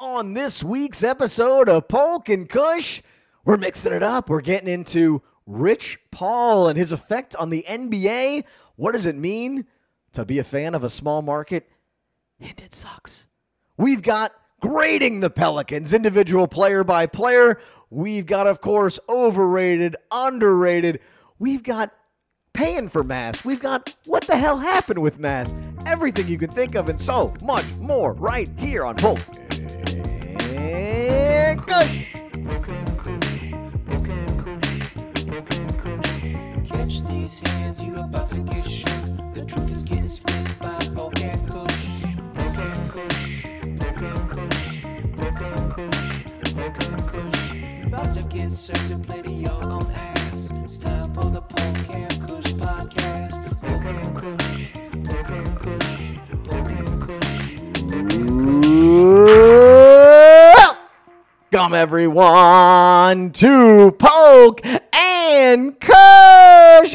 On this week's episode of Polk and Kush, we're mixing it up. We're getting into Rich Paul and his effect on the NBA. What does it mean to be a fan of a small market? And it sucks. We've got grading the Pelicans, individual player by player. We've got, of course, overrated, underrated. We've got paying for masks. We've got what the hell happened with masks. Everything you can think of and so much more right here on Polk. Kush. Catch these hands, you're about to get shook. The truth is getting split by Polk and Kush. Polk and Kush, Polk and Kush, Polk and Kush, Polk and Kush. About to get served and play to your own ass. It's time for the Polk and Kush podcast. Polk and Kush, Polk and Kush, Polk and Kush, Polk and Kush. Welcome, everyone, to Polk and Kush.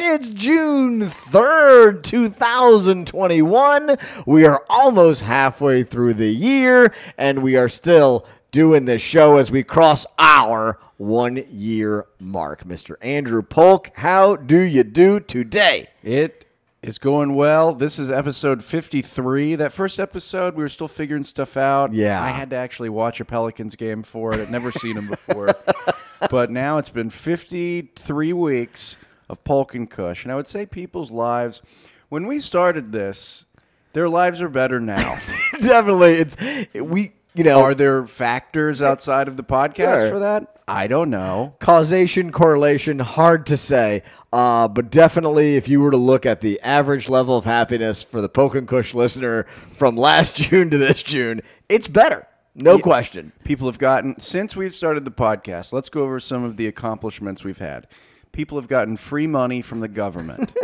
It's June 3rd, 2021. We are almost halfway through the year, and we are still doing this show as we cross our one-year mark. Mr. Andrew Polk, how do you do today? It's going well. This is episode 53. That first episode, we were still figuring stuff out. Yeah. I had to actually watch a Pelicans game for it. I'd never seen them before. But now it's been 53 weeks of Polk and Kush. And I would say people's lives, when we started this, their lives are better now. Definitely. Are there factors outside of the podcast for that? I don't know. Causation, correlation, hard to say. But definitely, if you were to look at the average level of happiness for the Polk and Kush listener from last June to this June, it's better. No question. People have gotten, since we've started the podcast, let's go over some of the accomplishments we've had. People have gotten free money from the government.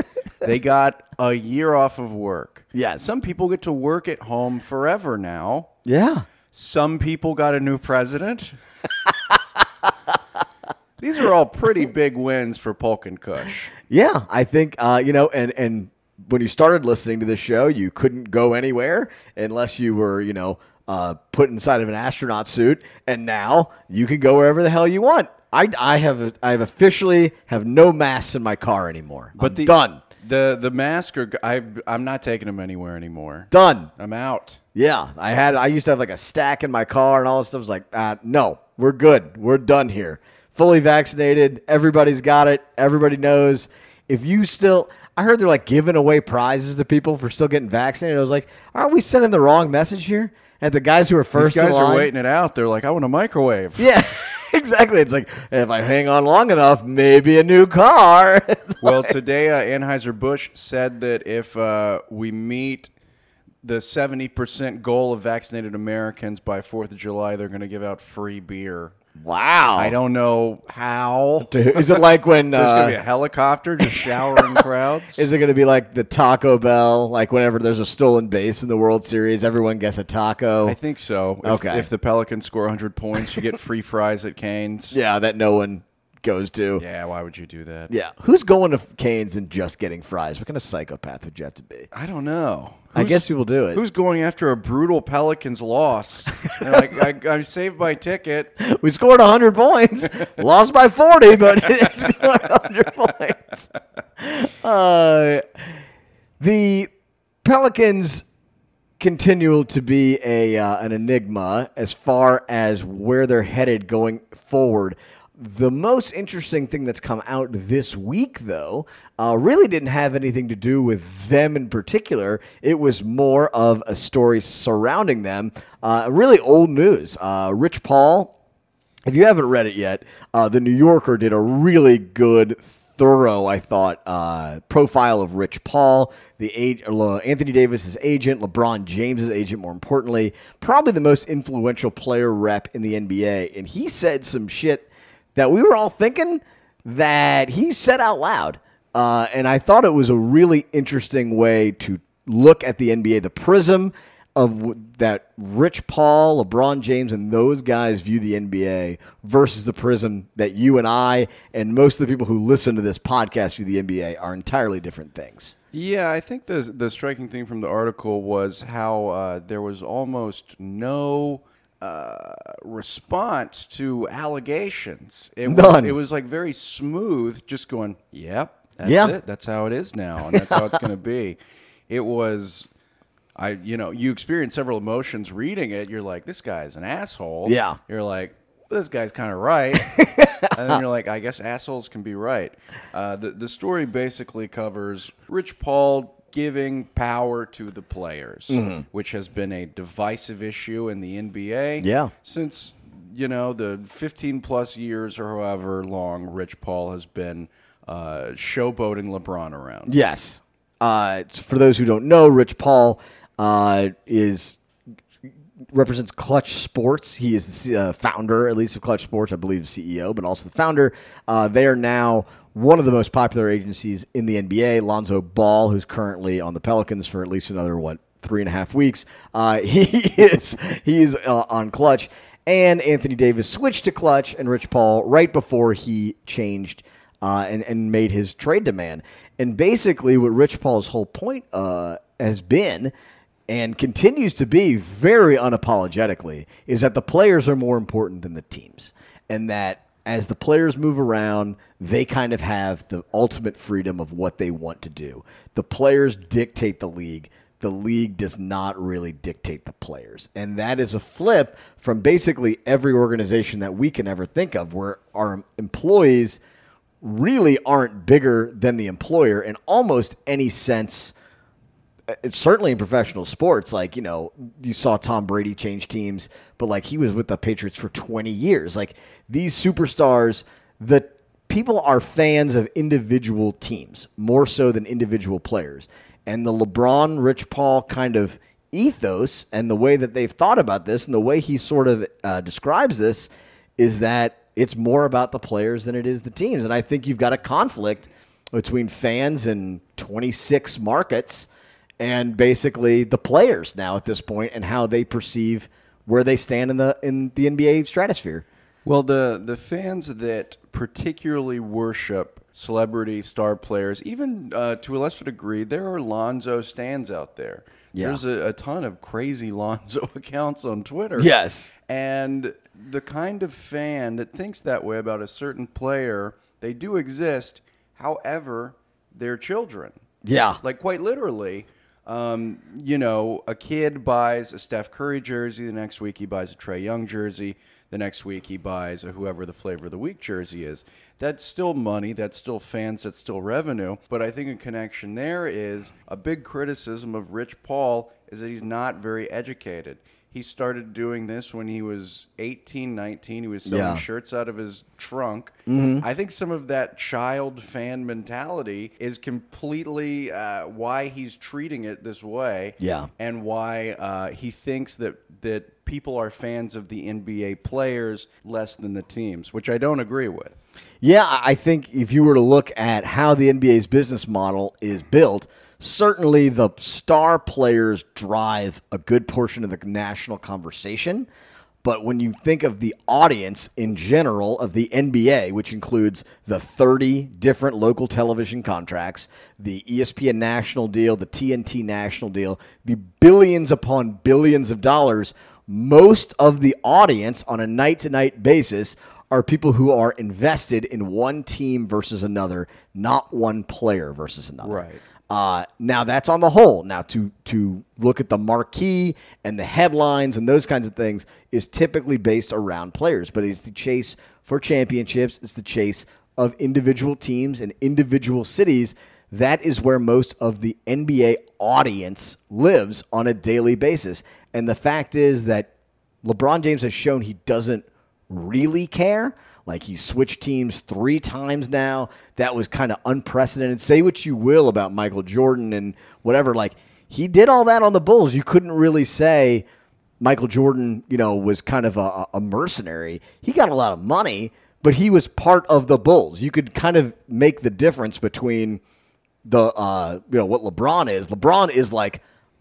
They got a year off of work. Yeah. Some people get to work at home forever now. Yeah. Some people got a new president. These are all pretty big wins for Polk and Kush. Yeah, I think, and when you started listening to this show, you couldn't go anywhere unless you were, put inside of an astronaut suit. And now you can go wherever the hell you want. I have officially no masks in my car anymore. But done. The mask, I'm not taking them anywhere anymore. Done. I'm out. Yeah, I used to have like a stack in my car and all this stuff. I was like, no, we're good. We're done here. Fully vaccinated. Everybody's got it. Everybody knows. If you still, I heard they're like giving away prizes to people for still getting vaccinated. I was like, aren't we sending the wrong message here? And the guys who are first in line. These guys are waiting it out. They're like, I want a microwave. Yeah. Exactly. It's like, if I hang on long enough, maybe a new car. Well, today Anheuser-Busch said that if we meet the 70% goal of vaccinated Americans by 4th of July, they're going to give out free beer. Wow. I don't know how. Is it like when... there's going to be a helicopter just showering crowds? Is it going to be like the Taco Bell, like whenever there's a stolen base in the World Series, everyone gets a taco? I think so. Okay. If the Pelicans score 100 points, you get free fries at Cane's. Yeah, that no one goes to. Yeah, why would you do that? Yeah. Who's going to Cane's and just getting fries? What kind of psychopath would you have to be? I don't know. I guess people do it. Who's going after a brutal Pelicans loss? They're like, I saved my ticket. We scored 100 points. Lost by 40, but it's 100 points. The Pelicans continue to be an enigma as far as where they're headed going forward. The most interesting thing that's come out this week, though, really didn't have anything to do with them in particular. It was more of a story surrounding them. Really old news. Rich Paul, if you haven't read it yet, the New Yorker did a really good, thorough, I thought, profile of Rich Paul, Anthony Davis's agent, LeBron James's agent, more importantly, probably the most influential player rep in the NBA. And he said some shit that we were all thinking that he said out loud. And I thought it was a really interesting way to look at the NBA, the prism of that Rich Paul, LeBron James, and those guys view the NBA versus the prism that you and I and most of the people who listen to this podcast view the NBA are entirely different things. Yeah, I think the striking thing from the article was how there was almost no response to allegations. It was like very smooth, just going, yep, that's it. That's how it is now, and that's how it's going to be. It was... you experience several emotions reading it. You're like, this guy's an asshole. Yeah. You're like, this guy's kind of right. And then you're like, I guess assholes can be right. The story basically covers Rich Paul giving power to the players, mm-hmm. which has been a divisive issue in the NBA since, the 15 plus years or however long Rich Paul has been showboating LeBron around. Yes. For those who don't know, Rich Paul represents Clutch Sports. He is the founder, at least, of Clutch Sports, I believe CEO, but also the founder. They are now one of the most popular agencies in the NBA. Lonzo Ball, who's currently on the Pelicans for at least another, 3.5 weeks. He is on Clutch. And Anthony Davis switched to Clutch and Rich Paul right before he changed and made his trade demand. And basically what Rich Paul's whole point has been and continues to be very unapologetically is that the players are more important than the teams, and that as the players move around, they kind of have the ultimate freedom of what they want to do. The players dictate the league. The league does not really dictate the players. And that is a flip from basically every organization that we can ever think of, where our employees really aren't bigger than the employer in almost any sense. It's certainly in professional sports. You saw Tom Brady change teams, but he was with the Patriots for 20 years. These superstars, the people are fans of individual teams more so than individual players. And the LeBron, Rich Paul kind of ethos and the way that they've thought about this and the way he sort of describes this is that it's more about the players than it is the teams. And I think you've got a conflict between fans in 26 markets and basically the players now at this point and how they perceive where they stand in the NBA stratosphere. Well, the fans that particularly worship celebrity star players, even to a lesser degree, there are Lonzo stands out there. Yeah. There's a ton of crazy Lonzo accounts on Twitter. Yes. And the kind of fan that thinks that way about a certain player, they do exist. However, they're children. Yeah. Quite literally, a kid buys a Steph Curry jersey. The next week he buys a Trae Young jersey. The next week he buys a whoever the flavor of the week jersey is. That's still money. That's still fans. That's still revenue. But I think a connection there is a big criticism of Rich Paul is that he's not very educated. He started doing this when he was 18, 19. He was selling shirts out of his trunk. Mm-hmm. I think some of that child fan mentality is completely why he's treating it this way. Yeah. And why he thinks that people are fans of the NBA players less than the teams, which I don't agree with. Yeah, I think if you were to look at how the NBA's business model is built, certainly the star players drive a good portion of the national conversation. But when you think of the audience in general of the NBA, which includes the 30 different local television contracts, the ESPN national deal, the TNT national deal, the billions upon billions of dollars, most of the audience on a night-to-night basis are people who are invested in one team versus another, not one player versus another. Right. Now, that's on the whole. Now, to look at the marquee and the headlines and those kinds of things is typically based around players, but it's the chase for championships. It's the chase of individual teams and individual cities. That is where most of the NBA audience lives on a daily basis. And the fact is that LeBron James has shown he doesn't really care. He switched teams 3 times now. That was kind of unprecedented. Say what you will about Michael Jordan and whatever. He did all that on the Bulls. You couldn't really say Michael Jordan, was kind of a mercenary. He got a lot of money, but he was part of the Bulls. You could kind of make the difference between the, what LeBron is. LeBron is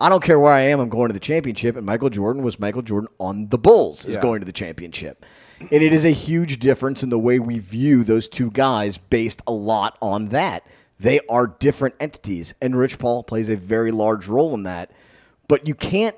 I don't care where I am, I'm going to the championship. And Michael Jordan was Michael Jordan on the Bulls is going to the championship. And it is a huge difference in the way we view those two guys based a lot on that. They are different entities, and Rich Paul plays a very large role in that. But you can't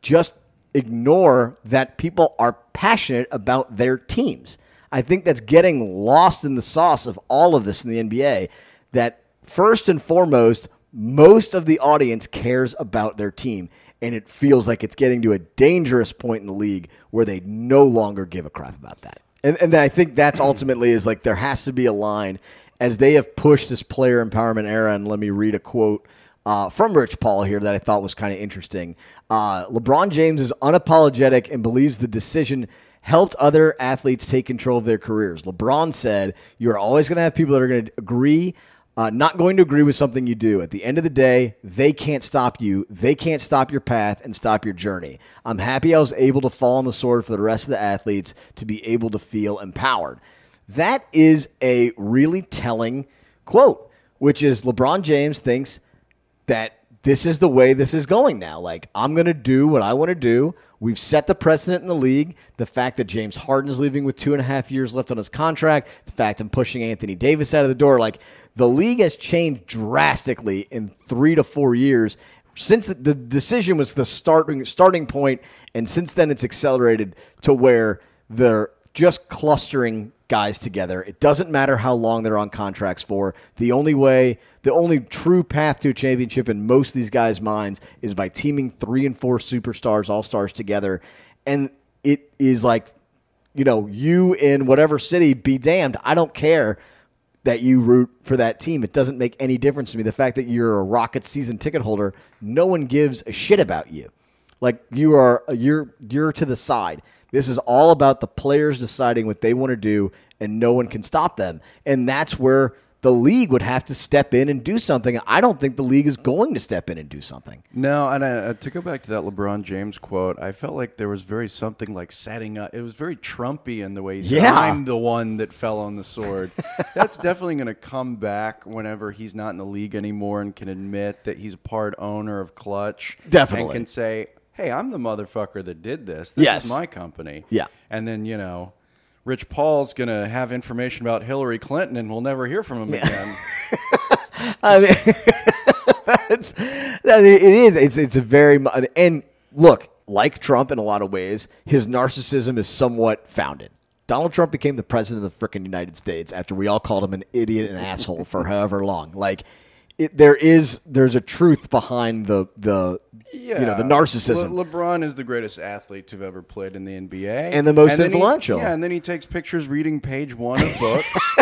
just ignore that people are passionate about their teams. I think that's getting lost in the sauce of all of this in the NBA, that first and foremost, most of the audience cares about their team, and it feels like it's getting to a dangerous point in the league where they no longer give a crap about that. And I think that's ultimately is like there has to be a line as they have pushed this player empowerment era. And let me read a quote from Rich Paul here that I thought was kind of interesting. LeBron James is unapologetic and believes the decision helped other athletes take control of their careers. LeBron said, "You're always going to have people that are going to agree, not going to agree with something you do. At the end of the day, they can't stop you. They can't stop your path and stop your journey. I'm happy I was able to fall on the sword for the rest of the athletes to be able to feel empowered." That is a really telling quote, which is LeBron James thinks that this is the way this is going now. Like, I'm going to do what I want to do. We've set the precedent in the league. The fact that James Harden is leaving with 2.5 years left on his contract, the fact I'm pushing Anthony Davis out of the door. Like, the league has changed drastically in 3 to 4 years since the decision was the starting point. And since then it's accelerated to where they're just clustering guys together. It doesn't matter how long they're on contracts for. The only true path to a championship in most of these guys' minds is by teaming 3 and 4 superstars, all-stars together. And it is like, you know, you in whatever city, be damned. I don't care that you root for that team. It doesn't make any difference to me. The fact that you're a Rockets season ticket holder, no one gives a shit about you. Like, you're to the side. This is all about the players deciding what they want to do, and no one can stop them. And that's where the league would have to step in and do something. I don't think the league is going to step in and do something. No, and to go back to that LeBron James quote, I felt like there was very something like setting up. It was very Trumpy in the way he said, I'm the one that fell on the sword. That's definitely going to come back whenever he's not in the league anymore and can admit that he's a part owner of Clutch. Definitely. And can say, hey, I'm the motherfucker that did this. This is my company. Yeah. And then, you know, Rich Paul's going to have information about Hillary Clinton and we'll never hear from him again. I mean, it is. It's a very – and look, like Trump in a lot of ways, his narcissism is somewhat founded. Donald Trump became the president of the frickin' United States after we all called him an idiot and asshole for however long. Like – There's a truth behind the narcissism. LeBron is the greatest athlete to have ever played in the NBA and the most influential. And then he takes pictures reading page one of books.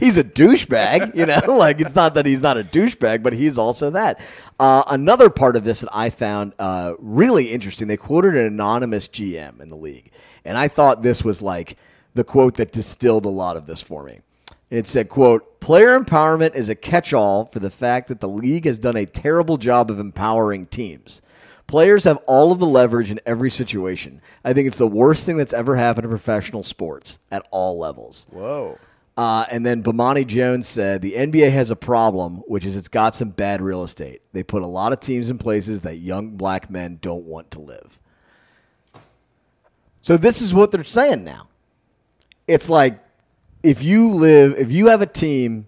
He's a douchebag, you know. Like, it's not that he's not a douchebag, but he's also that. Another part of this that I found really interesting. They quoted an anonymous GM in the league, and I thought this was like the quote that distilled a lot of this for me. And it said, quote, "Player empowerment is a catch-all for the fact that the league has done a terrible job of empowering teams. Players have all of the leverage in every situation. I think it's the worst thing that's ever happened to professional sports at all levels." Whoa. And then Bomani Jones said, "The NBA has a problem, which is it's got some bad real estate. They put a lot of teams in places that young black men don't want to live." So this is what they're saying now. It's like, if you have a team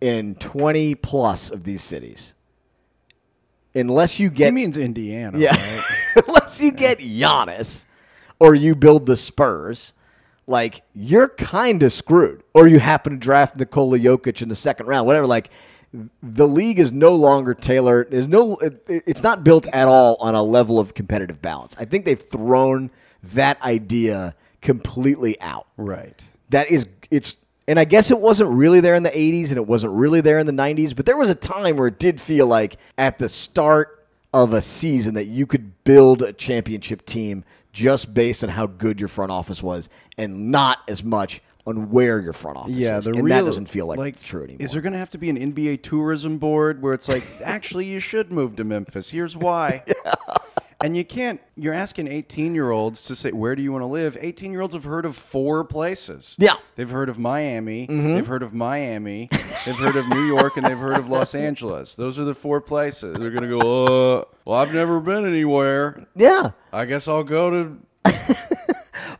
in 20 plus of these cities, unless you get, he means Indiana, yeah, right? Unless you get Giannis or you build the Spurs, like, you're kind of screwed, or you happen to draft Nikola Jokic in the second round, whatever. Like, the league is no longer tailored. It's not built at all on a level of competitive balance. I think they've thrown that idea completely out. Right. And I guess it wasn't really there in the 80s and it wasn't really there in the 90s, but there was a time where it did feel like at the start of a season that you could build a championship team just based on how good your front office was and not as much on where your front office is. And that doesn't feel like it's true anymore. Is there going to have to be an NBA tourism board where it's like, actually, you should move to Memphis. Here's why. Yeah. And you're asking 18-year-olds to say, where do you want to live? 18-year-olds have heard of 4 places. Yeah. They've heard of Miami. Mm-hmm. They've heard of They've heard of New York, and they've heard of Los Angeles. Those are the 4 places. They're going to go, well, I've never been anywhere. Yeah. I guess I'll go to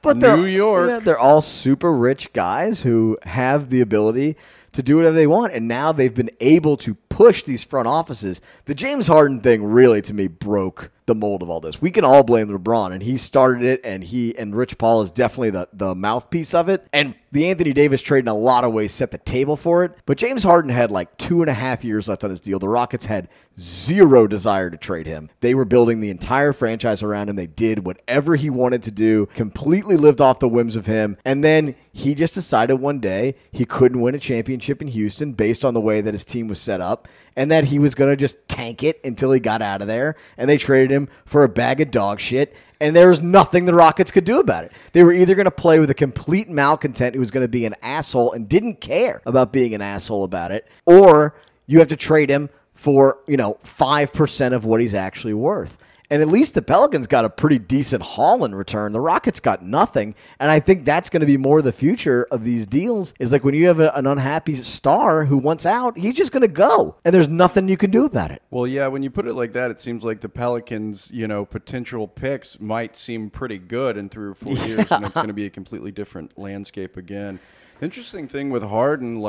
but New York. Yeah, they're all super rich guys who have the ability to do whatever they want, and now they've been able to push these front offices. The James Harden thing really, to me, broke the the mold of all this. We can all blame LeBron, and he started it, and Rich Paul is definitely the mouthpiece of it. And the Anthony Davis trade in a lot of ways set the table for it. But James Harden had like 2.5 years left on his deal. The Rockets had zero desire to trade him. They were building the entire franchise around him. They did whatever he wanted to do, completely lived off the whims of him. And then he just decided one day he couldn't win a championship in Houston based on the way that his team was set up, and that he was going to just tank it until he got out of there. And they traded him for a bag of dog shit. And there was nothing the Rockets could do about it. They were either going to play with a complete malcontent who was going to be an asshole and didn't care about being an asshole about it, or you have to trade him for, 5% of what he's actually worth. And at least the Pelicans got a pretty decent haul in return. The Rockets got nothing. And I think that's going to be more the future of these deals, is like when you have an unhappy star who wants out, he's just going to go. And there's nothing you can do about it. Well, yeah, when you put it like that, it seems like the Pelicans, potential picks might seem pretty good in 3 or 4 years. Yeah. And it's going to be a completely different landscape again. Interesting thing with Harden, he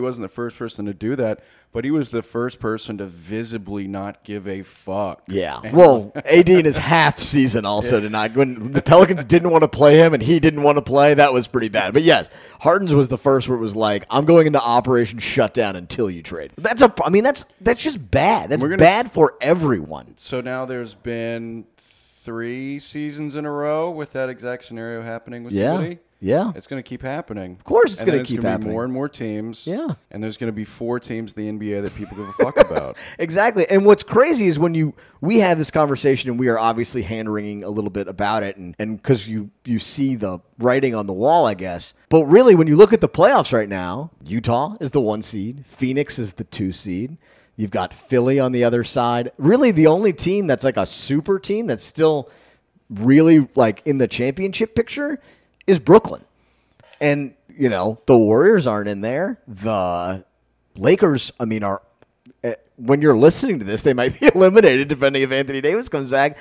wasn't the first person to do that, but he was the first person to visibly not give a fuck. Yeah. Well, AD in his half season also did not. When the Pelicans didn't want to play him and he didn't want to play, that was pretty bad. But yes, Harden's was the first where it was like, I'm going into operation shutdown until you trade. That's just bad. That's bad for everyone. So now there's been 3 seasons in a row with that exact scenario happening with somebody. Yeah. It's going to keep happening. Of course it's going to keep happening. Be more and more teams. Yeah. And there's going to be 4 teams in the NBA that people give a fuck about. Exactly. And what's crazy is when we had this conversation, and we are obviously hand-wringing a little bit about it, and because you see the writing on the wall, I guess. But really, when you look at the playoffs right now, Utah is the 1 seed. Phoenix is the 2 seed. You've got Philly on the other side. Really, the only team that's like a super team that's still really in the championship picture is Brooklyn. And, the Warriors aren't in there. The Lakers, are, when you're listening to this, they might be eliminated depending if Anthony Davis comes back.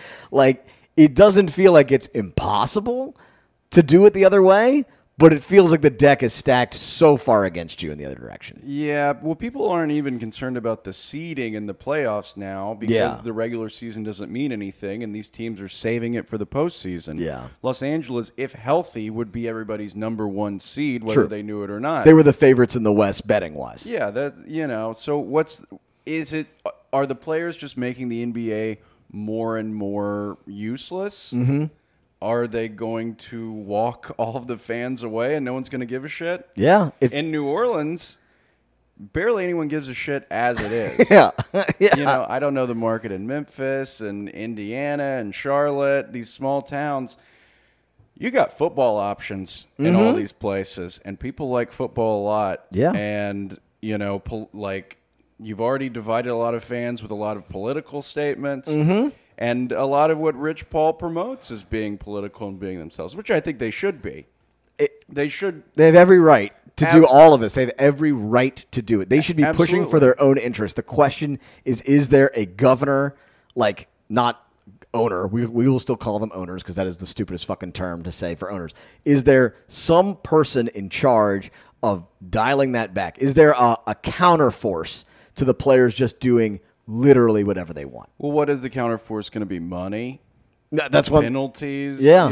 It doesn't feel like it's impossible to do it the other way, but it feels like the deck is stacked so far against you in the other direction. Yeah, well, people aren't even concerned about the seeding in the playoffs now because the regular season doesn't mean anything, and these teams are saving it for the postseason. Yeah. Los Angeles, if healthy, would be everybody's number 1 seed, whether they knew it or not. They were the favorites in the West betting-wise. Yeah, so are the players just making the NBA more and more useless? Mm-hmm. Are they going to walk all of the fans away and no one's going to give a shit? Yeah. In New Orleans, barely anyone gives a shit as it is. Yeah. I don't know the market in Memphis and Indiana and Charlotte, these small towns. You got football options in all these places, and people like football a lot. Yeah. And, you've already divided a lot of fans with a lot of political statements. Mm-hmm. And a lot of what Rich Paul promotes is being political and being themselves, which I think they should be. They have every right to do all of this. They have every right to do it. They should be pushing for their own interest. The question is there a governor, not owner? We will still call them owners because that is the stupidest fucking term to say for owners. Is there some person in charge of dialing that back? Is there a counterforce to the players just doing literally whatever they want? Well, what is the counterforce going to be? Money? That's what penalties. Yeah.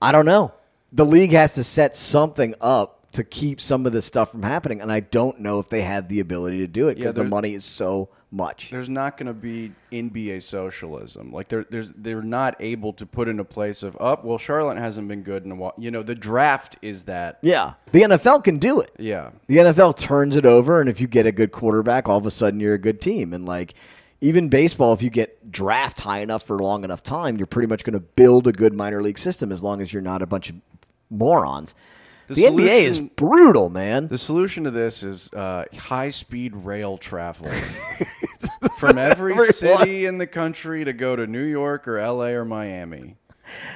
I don't know. The league has to set something up to keep some of this stuff from happening, and I don't know if they have the ability to do it because the money is so much. There's not going to be NBA socialism. They're not able to put into place of Charlotte hasn't been good in a while. The draft is that. Yeah, the NFL can do it. Yeah, the NFL turns it over, and if you get a good quarterback, all of a sudden you're a good team. And even baseball, if you get draft high enough for long enough time, you're pretty much going to build a good minor league system as long as you're not a bunch of morons. The NBA is brutal, man. The solution to this is high-speed rail travel from every city in the country to go to New York or L.A. or Miami.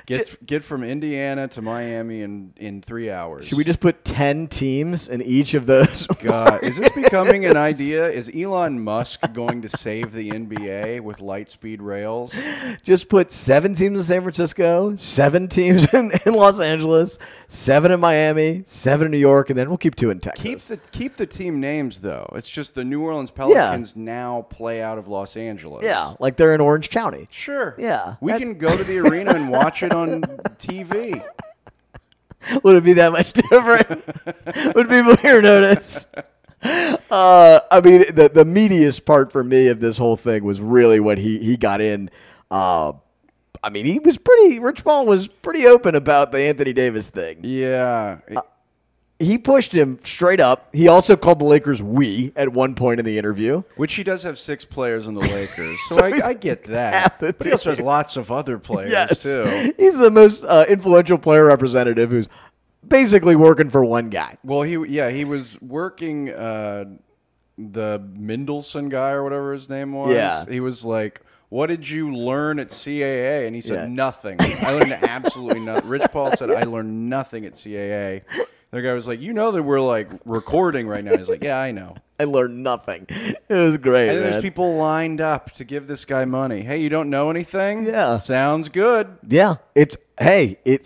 Get from Indiana to Miami in 3 hours. Should we just put 10 teams in each of those? God, is this becoming an idea? Is Elon Musk going to save the NBA with light speed rails? Just put 7 teams in San Francisco, 7 teams in Los Angeles, 7 in Miami, 7 in New York, and then we'll keep 2 in Texas. Keep the team names, though. It's just the New Orleans Pelicans now play out of Los Angeles. Yeah, like they're in Orange County. Sure. Yeah. We can go to the arena and watch it on TV. Would it be that much different? Would people here notice? I mean, the meatiest part for me of this whole thing was really when he got in. I mean, Rich Paul was pretty open about the Anthony Davis thing. Yeah. He pushed him straight up. He also called the Lakers "we" at one point in the interview. Which he does have 6 players on the Lakers, so I get that. But he also has lots of other players, too. He's the most influential player representative who's basically working for one guy. Well, he was working the Mendelson guy or whatever his name was. Yeah. He was like, what did you learn at CAA? And he said, nothing. I learned absolutely nothing. Rich Paul said, I learned nothing at CAA. The guy was like, you know that we're like recording right now. He's like, yeah, I know. I learned nothing. It was great. And there's people lined up to give this guy money. Hey, you don't know anything? Yeah. Sounds good. Yeah. It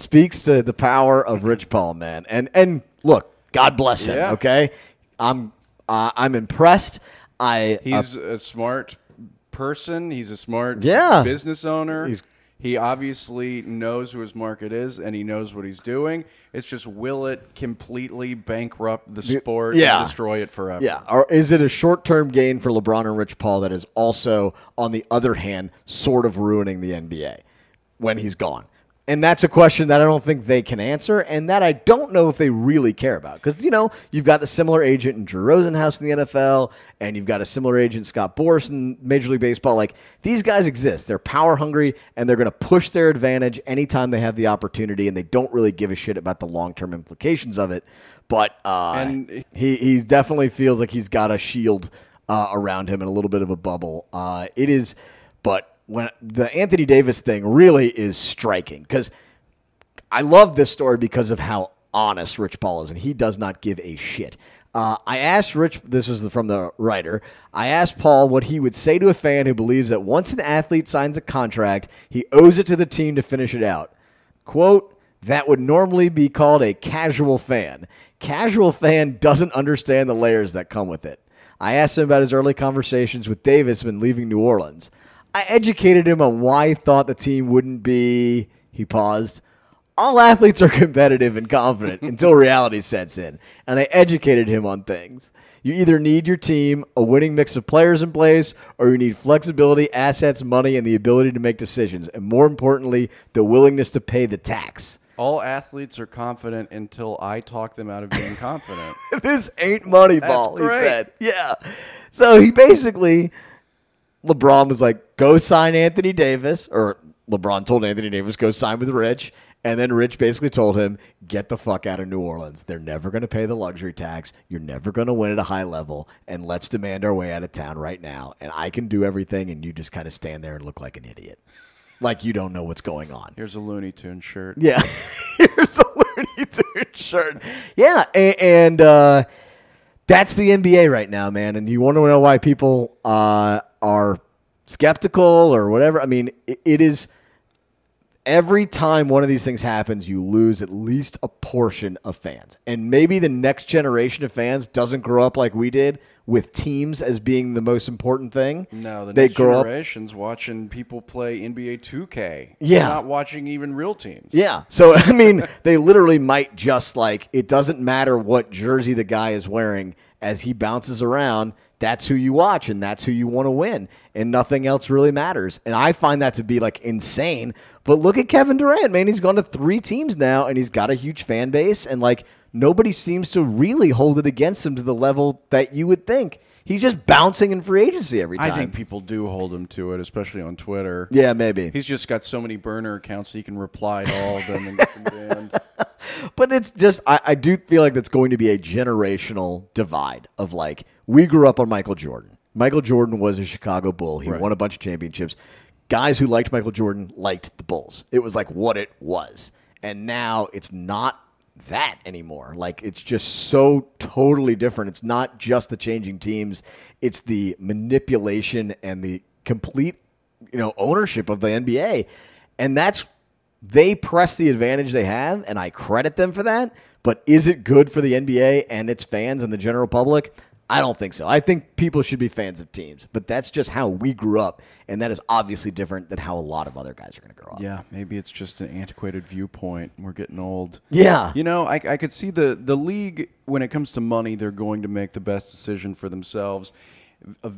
speaks to the power of Rich Paul, man. And look, God bless him. Yeah. Okay. I'm impressed. He's a smart person. He's a smart business owner. He obviously knows who his market is, and he knows what he's doing. It's just, will it completely bankrupt the sport and destroy it forever? Yeah. Or is it a short-term gain for LeBron and Rich Paul that is also, on the other hand, sort of ruining the NBA when he's gone? And that's a question that I don't think they can answer, and that I don't know if they really care about. Because, you've got the similar agent in Drew Rosenhaus in the NFL, and you've got a similar agent, Scott Boras, in Major League Baseball. Like, these guys exist. They're power hungry, and they're going to push their advantage anytime they have the opportunity, and they don't really give a shit about the long-term implications of it. But he definitely feels like he's got a shield around him and a little bit of a bubble. When the Anthony Davis thing really is striking, because I love this story because of how honest Rich Paul is, and he does not give a shit. I asked Rich, this is from the writer, I asked Paul what he would say to a fan who believes that once an athlete signs a contract, he owes it to the team to finish it out. Quote, that would normally be called a casual fan. Casual fan doesn't understand the layers that come with it. I asked him about his early conversations with Davis when leaving New Orleans. I educated him on why he thought the team wouldn't be, he paused, all athletes are competitive and confident until reality sets in, and I educated him on things. You either need your team, a winning mix of players in place, or you need flexibility, assets, money, and the ability to make decisions, and more importantly, the willingness to pay the tax. All athletes are confident until I talk them out of being confident. This ain't money ball, he said. Yeah. So he basically... LeBron was like, go sign Anthony Davis, or LeBron told Anthony Davis, go sign with Rich, and then Rich basically told him, get the fuck out of New Orleans. They're never going to pay the luxury tax. You're never going to win at a high level, and let's demand our way out of town right now, and I can do everything, and you just kind of stand there and look like an idiot. Like you don't know what's going on. Here's a Looney Tunes shirt. Yeah. Here's a Looney Tunes shirt. Yeah, and that's the NBA right now, man, and you want to know why people... are skeptical or whatever. I mean, it is every time one of these things happens, you lose at least a portion of fans. And maybe the next generation of fans doesn't grow up like we did with teams as being the most important thing. No, the next generation's watching people play NBA 2K. Yeah. They're not watching even real teams. Yeah. So, I mean, they literally might just like, it doesn't matter what jersey the guy is wearing as he bounces around. That's who you watch, and that's who you want to win, and nothing else really matters. And I find that to be, like, insane. But look at Kevin Durant, man. He's gone to 3 teams now, and he's got a huge fan base, and, like, nobody seems to really hold it against him to the level that you would think. He's just bouncing in free agency every time. I think people do hold him to it, especially on Twitter. Yeah, maybe. He's just got so many burner accounts that he can reply to all of them and get them banned. But it's just, I do feel like that's going to be a generational divide of, like, we grew up on Michael Jordan. Michael Jordan was a Chicago Bull. He won a bunch of championships. guys who liked Michael Jordan liked the Bulls. It was like what it was. And now it's not that anymore. Like, it's just so totally different. It's not just the changing teams. It's the manipulation and the complete, you know, ownership of the NBA. And that's, they press the advantage they have, and I credit them for that. But is it good for the NBA and its fans and the general public? I don't think so. I think people should be fans of teams, but that's just how we grew up, and that is obviously different than how a lot of other guys are going to grow up. Yeah, maybe it's just an antiquated viewpoint. We're getting old. Yeah. You know, I could see the league, when it comes to money, they're going to make the best decision for themselves.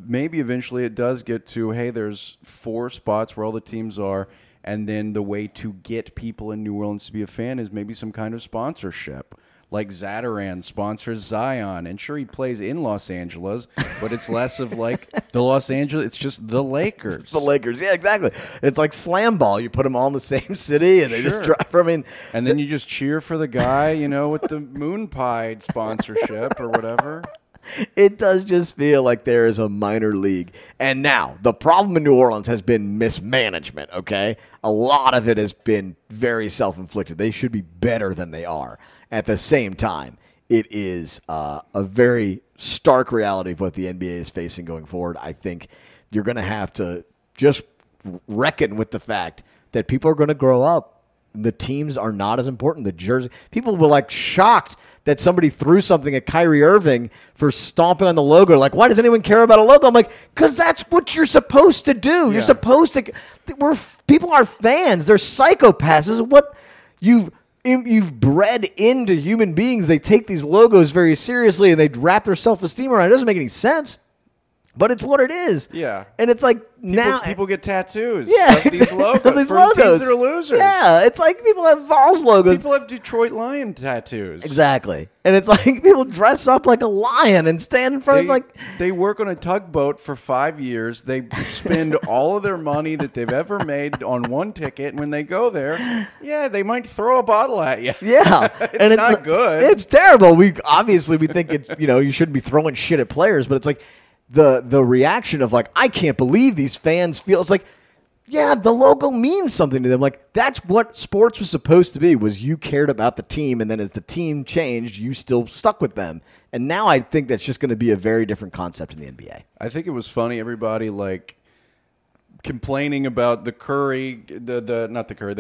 Maybe eventually it does get to, hey, there's four spots where all the teams are, and then the way to get people in New Orleans to be a fan is maybe some kind of sponsorship. Like Zataran sponsors Zion, and sure, he plays in Los Angeles, but it's less of like the Los Angeles. It's just the Lakers. It's the Lakers, yeah, exactly. It's like slam ball. You put them all in the same city, and they just drive. I mean, and then you just cheer for the guy, you know, with the moon pie sponsorship or whatever. It does just feel like there is a minor league. And now, the problem in New Orleans has been mismanagement, okay? A lot of it has been very self-inflicted. They should be better than they are. At the same time, it is a very stark reality of what the NBA is facing going forward. I think you're going to have to just reckon with the fact that people are going to grow up. The teams are not as important. The jersey, people were like shocked that somebody threw something at Kyrie Irving for stomping on the logo. Like, why does anyone care about a logo? I'm like, because that's what you're supposed to do. Yeah. You're supposed to. People are fans. They're psychopaths. This is what you've bred into human beings. They take these logos very seriously and they wrap their self-esteem around it. It doesn't make any sense. But it's what it is. Yeah. And it's like now... People get tattoos. Yeah. Like these logos. These logos. Teams that are losers. Yeah. It's like people have Vols logos. People have Detroit Lion tattoos. Exactly. And it's like people dress up like a lion and stand in front of like... They work on a tugboat for 5 years. They spend all of their money that they've ever made on one ticket. And when they go there, yeah, they might throw a bottle at you. Yeah. it's not like, good. It's terrible. We think it's, you know, you shouldn't be throwing shit at players, but it's like... The reaction of like, I can't believe these fans feel. It's like, yeah, the logo means something to them. Like, that's what sports was supposed to be, was you cared about the team. And then as the team changed, you still stuck with them. And now I think that's just going to be a very different concept in the NBA. I think it was funny. Everybody like complaining about the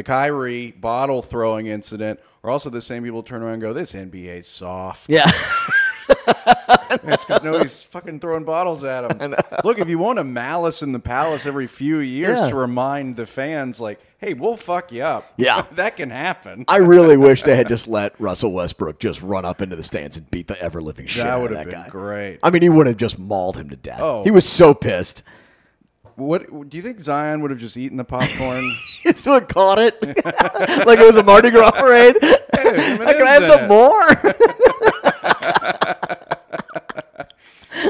Kyrie bottle throwing incident are also the same people turn around and go, this NBA's soft. Yeah. It's because nobody's fucking throwing bottles at him. Look, if you want a Malice in the Palace every few years to remind the fans, like, hey, we'll fuck you up. Yeah. That can happen. I really wish they had just let Russell Westbrook just run up into the stands and beat the ever-living shit out of that guy. That would have been great. I mean, he would have just mauled him to death. Oh. He was so pissed. What do you think? Zion would have just eaten the popcorn? He just would have caught it. Like it was a Mardi Gras parade. Hey, like, can I have some more?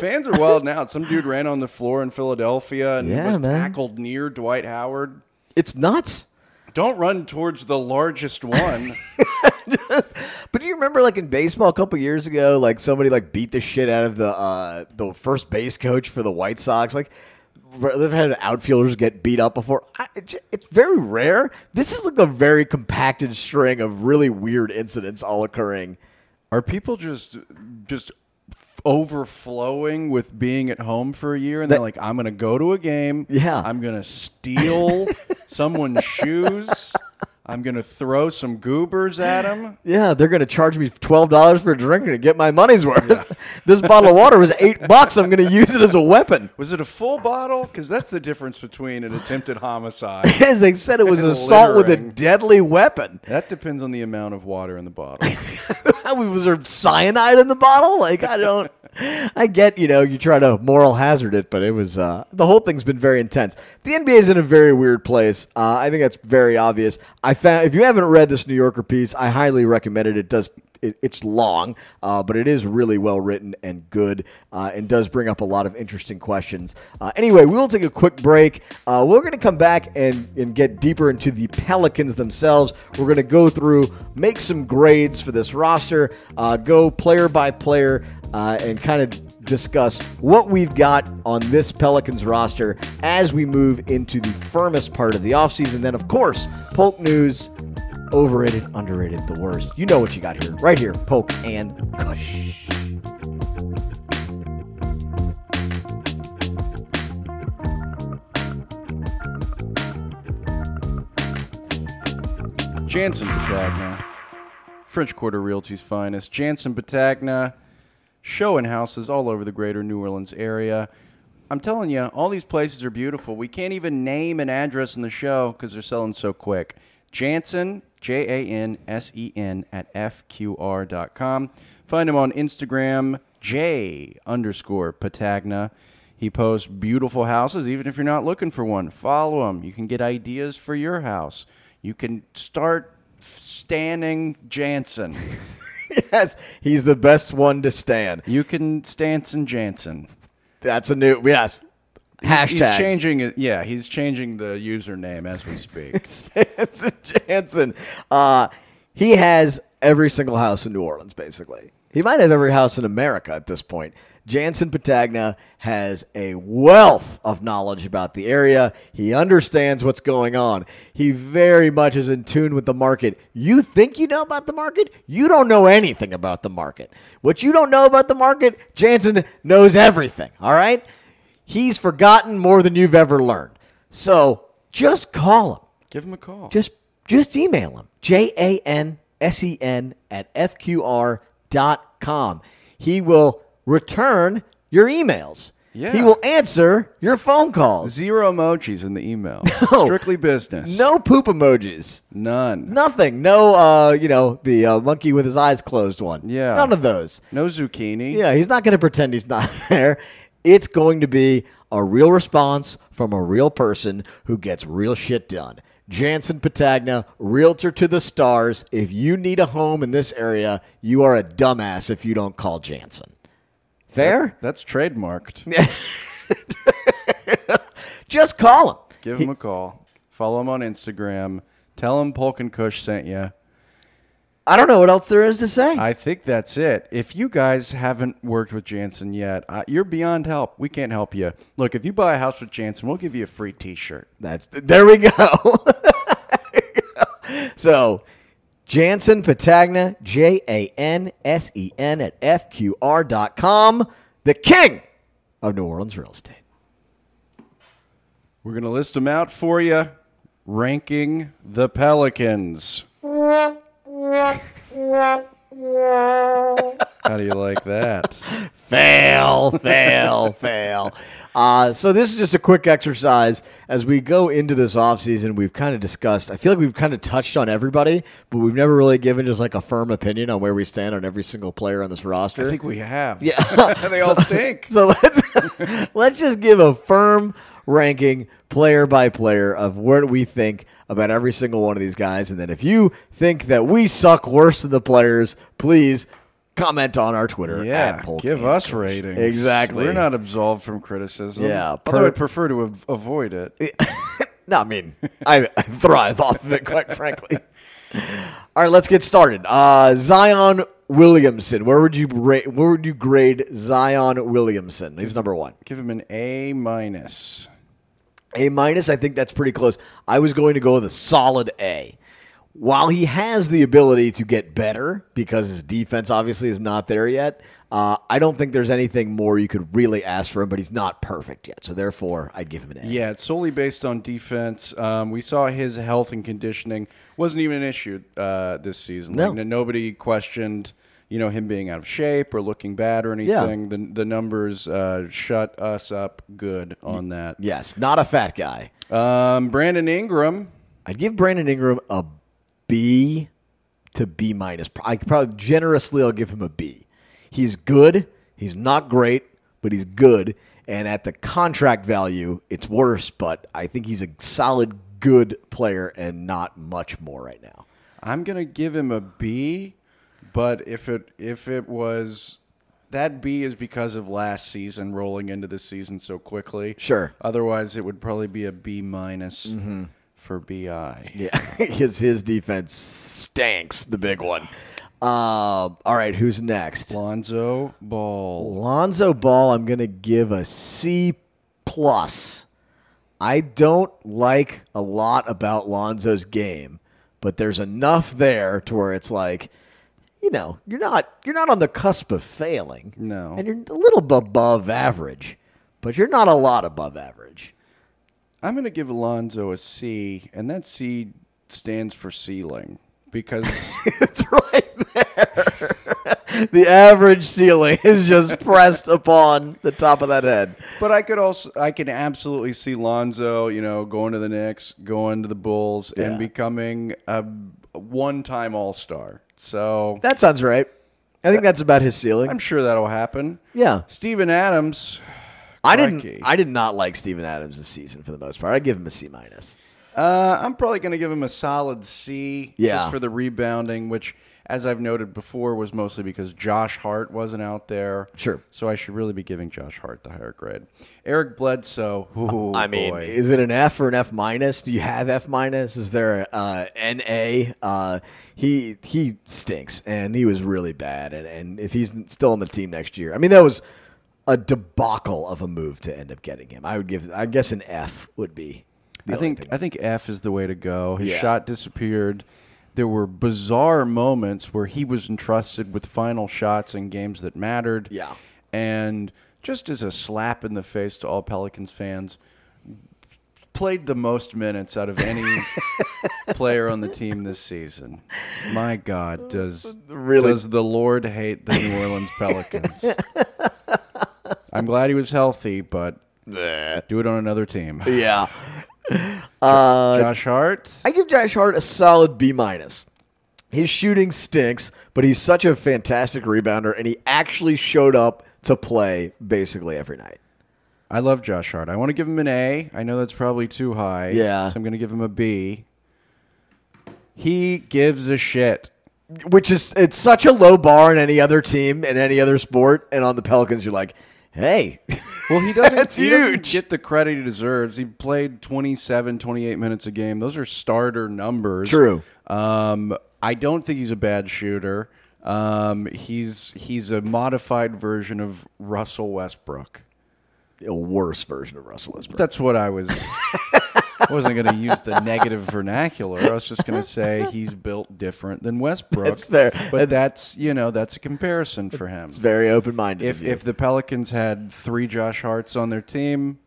Fans are wilding out. Some dude ran on the floor in Philadelphia and was tackled near Dwight Howard. It's nuts. Don't run towards the largest one. But do you remember, like in baseball, a couple years ago, like somebody like beat the shit out of the first base coach for the White Sox, like. They've had outfielders get beat up before. It's very rare. This is like a very compacted string of really weird incidents all occurring. Are people just overflowing with being at home for a year and they're like, I'm going to go to a game. Yeah. I'm going to steal someone's shoes. I'm going to throw some goobers at him. Yeah, they're going to charge me $12 for a drink and get my money's worth. Yeah. This bottle of water was $8. I'm going to use it as a weapon. Was it a full bottle? Because that's the difference between an attempted homicide. As they said, it was an assault with a deadly weapon. That depends on the amount of water in the bottle. Was there cyanide in the bottle? Like, I get, you know, you try to moral hazard it, but it was, the whole thing's been very intense. The NBA is in a very weird place. I think that's very obvious. If you haven't read this New Yorker piece, I highly recommend it. It's long, but it is really well written and good, and does bring up a lot of interesting questions. Anyway, we will take a quick break. We're going to come back and get deeper into the Pelicans themselves. We're going to go through, make some grades for this roster, go player by player, and kind of discuss what we've got on this Pelicans roster as we move into the firmest part of the offseason. Then, of course, Polk News, overrated, underrated, the worst. You know what you got here, right here, Polk and Kush. Jansen Battagna, French Quarter Realty's finest. Jansen Battagna, show and houses all over the greater New Orleans area. I'm telling you, all these places are beautiful. We can't even name an address in the show because they're selling so quick. Jansen, Jansen, at fqr.com. Find him on Instagram, J_Battagna. He posts beautiful houses, even if you're not looking for one. Follow him. You can get ideas for your house. You can start standing Jansen. Yes, he's the best one to stand. You can Stanson Jansen. That's a new, yes, hashtag. He's changing it. Yeah, he's changing the username as we speak. Stanson Jansen. He has every single house in New Orleans, basically. He might have every house in America at this point. Jansen Battagna has a wealth of knowledge about the area. He understands what's going on. He very much is in tune with the market. You think you know about the market? You don't know anything about the market. What you don't know about the market, Jansen knows everything, all right? He's forgotten more than you've ever learned. So just call him. Give him a call. Just email him, Jansen at fqr.com. He will return your emails. Yeah. He will answer your phone calls. Zero emojis in the email. No. Strictly business. No poop emojis. None. Nothing. No, the monkey with his eyes closed one. Yeah. None of those. No zucchini. Yeah, he's not going to pretend he's not there. It's going to be a real response from a real person who gets real shit done. Jansen Battagna, realtor to the stars. If you need a home in this area, you are a dumbass if you don't call Jansen. Fair? That's trademarked. Just call him. Give him a call. Follow him on Instagram. Tell him Polk and Kush sent you. I don't know what else there is to say. I think that's it. If you guys haven't worked with Jansen yet, you're beyond help. We can't help you. Look, if you buy a house with Jansen, we'll give you a free T-shirt. There we go. So, Jansen Battagna, Jansen at fqr.com, the king of New Orleans real estate. We're going to list them out for you. Ranking the Pelicans. How do you like that? Fail, fail. So this is just a quick exercise. As we go into this offseason, we've kind of discussed, I feel like we've kind of touched on everybody, but we've never really given just like a firm opinion on where we stand on every single player on this roster. I think we have. Yeah. They all stink. So let's just give a firm ranking player by player of what we think about every single one of these guys. And then if you think that we suck worse than the players, please comment on our Twitter. Yeah, give us Kush ratings. Exactly. We're not absolved from criticism. Yeah. Although I'd prefer to avoid it. No, I mean, I thrive off of it, quite frankly. All right, let's get started. Zion Williamson. Where would you grade Zion Williamson? He's number one. Give him an A-. A-, I think that's pretty close. I was going to go with a solid A. While he has the ability to get better, because his defense obviously is not there yet, I don't think there's anything more you could really ask for him, but he's not perfect yet. So, therefore, I'd give him an A. Yeah, it's solely based on defense. We saw his health and conditioning wasn't even an issue this season. No. Like, nobody questioned him being out of shape or looking bad or anything. Yeah. The numbers shut us up good on that. Yes, not a fat guy. Brandon Ingram. I'd give Brandon Ingram a B to B-. I could probably generously, I'll give him a B. He's good. He's not great, but he's good. And at the contract value, it's worse, but I think he's a solid, good player and not much more right now. I'm going to give him a B, but if it was... That B is because of last season rolling into the season so quickly. Sure. Otherwise, it would probably be a B- Mm-hmm. For BI. Yeah, his defense stanks, the big one. All right, who's next? Lonzo Ball. Lonzo Ball, I'm going to give a C+. I don't like a lot about Lonzo's game, but there's enough there to where it's like, you know, you're not on the cusp of failing. No. And you're a little above average, but you're not a lot above average. I'm going to give Lonzo a C, and that C stands for ceiling. Because it's right there. The average ceiling is just pressed upon the top of that head. But I can absolutely see Lonzo, you know, going to the Knicks, going to the Bulls, and becoming a one-time All-Star. So that sounds right. I think that's about his ceiling. I'm sure that'll happen. Yeah. Steven Adams. I did not like Steven Adams this season for the most part. I give him a C-. I'm probably going to give him a solid C just for the rebounding, which, as I've noted before, was mostly because Josh Hart wasn't out there. Sure. So I should really be giving Josh Hart the higher grade. Eric Bledsoe. Ooh, I mean, boy. Is it an F or an F-? Do you have F-? Is there N-A? He stinks, and he was really bad. And if he's still on the team next year, I mean, that was a debacle of a move to end up getting him. I guess an F would be. I think F is the way to go. His shot disappeared. There were bizarre moments where he was entrusted with final shots in games that mattered. Yeah. And just as a slap in the face to all Pelicans fans, played the most minutes out of any player on the team this season. My God, does the Lord hate the New Orleans Pelicans? I'm glad he was healthy, but do it on another team. Yeah. Josh Hart. I give Josh Hart a solid B-. His shooting stinks, but he's such a fantastic rebounder, and he actually showed up to play basically every night. I love Josh Hart. I want to give him an A. I know that's probably too high. Yeah. So I'm going to give him a B. He gives a shit. Which is, it's such a low bar in any other team, in any other sport, and on the Pelicans you're like, hey, well, he doesn't get the credit he deserves. He played 27, 28 minutes a game. Those are starter numbers. True. I don't think he's a bad shooter. He's a modified version of Russell Westbrook. A worse version of Russell Westbrook. That's what I was. I wasn't going to use the negative vernacular. I was just going to say he's built different than Westbrook. That's fair. But that's a comparison for him. It's very open-minded. If the Pelicans had 3 Josh Harts on their team,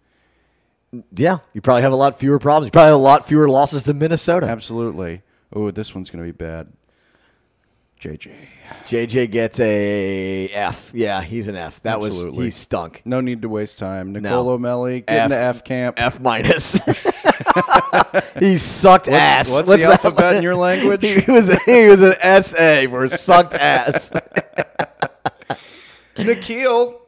yeah, you probably have a lot fewer problems. You probably have a lot fewer losses to Minnesota. Absolutely. Oh, this one's going to be bad. JJ gets a F. Yeah, he's an F. That Absolutely. Was he stunk. No need to waste time. Nicolo Melli, get in the F camp. F-. He sucked ass. What's the alphabet in your language? He was an SA for sucked ass. Nikhil.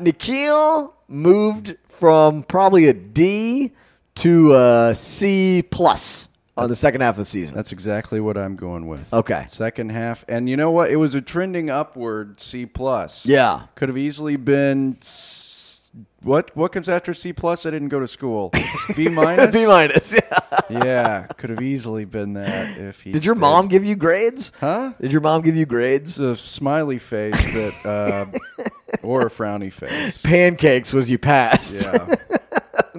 Nikhil moved from probably a D to a C+ on the second half of the season. That's exactly what I'm going with. Okay. Second half. And you know what? It was a trending upward C+. Yeah. Could have easily been... What comes after C+? I didn't go to school. B-? B-, yeah. Yeah, could have easily been that if he... Did your mom give you grades? Huh? Did your mom give you grades? A smiley face that... or a frowny face. Pancakes was you passed. Yeah.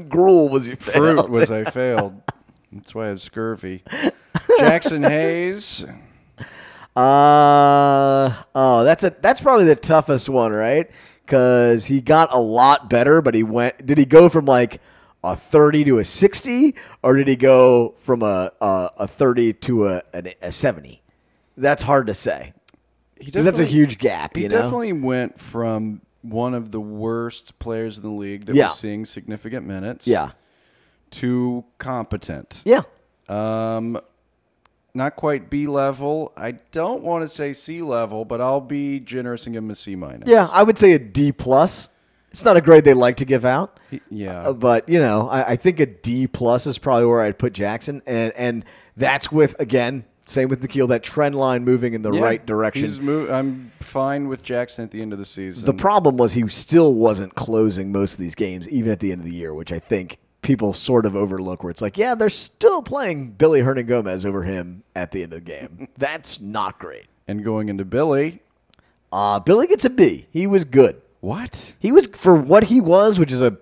Gruel was you failed. Fruit was I failed. That's why I have scurvy. Jackson Hayes. That's probably the toughest one, right? Because he got a lot better, but did he go from like a 30 to a 60, or did he go from a 30 to a 70? That's hard to say. That's a huge gap. He definitely went from one of the worst players in the league that was seeing significant minutes to competent. Yeah. Not quite B level. I don't want to say C level, but I'll be generous and give him a C-. Yeah, I would say a D+. It's not a grade they like to give out. Yeah. But, you know, I think a D+ is probably where I'd put Jackson. And that's with, again, same with Nikhil, that trend line moving in the right direction. I'm fine with Jackson at the end of the season. The problem was he still wasn't closing most of these games, even at the end of the year, which I think people sort of overlook, where it's like, yeah, they're still playing Billy Hernangomez over him at the end of the game. That's not great. And going into Billy. Billy gets a B. He was good. What? He was, for what he was, which is a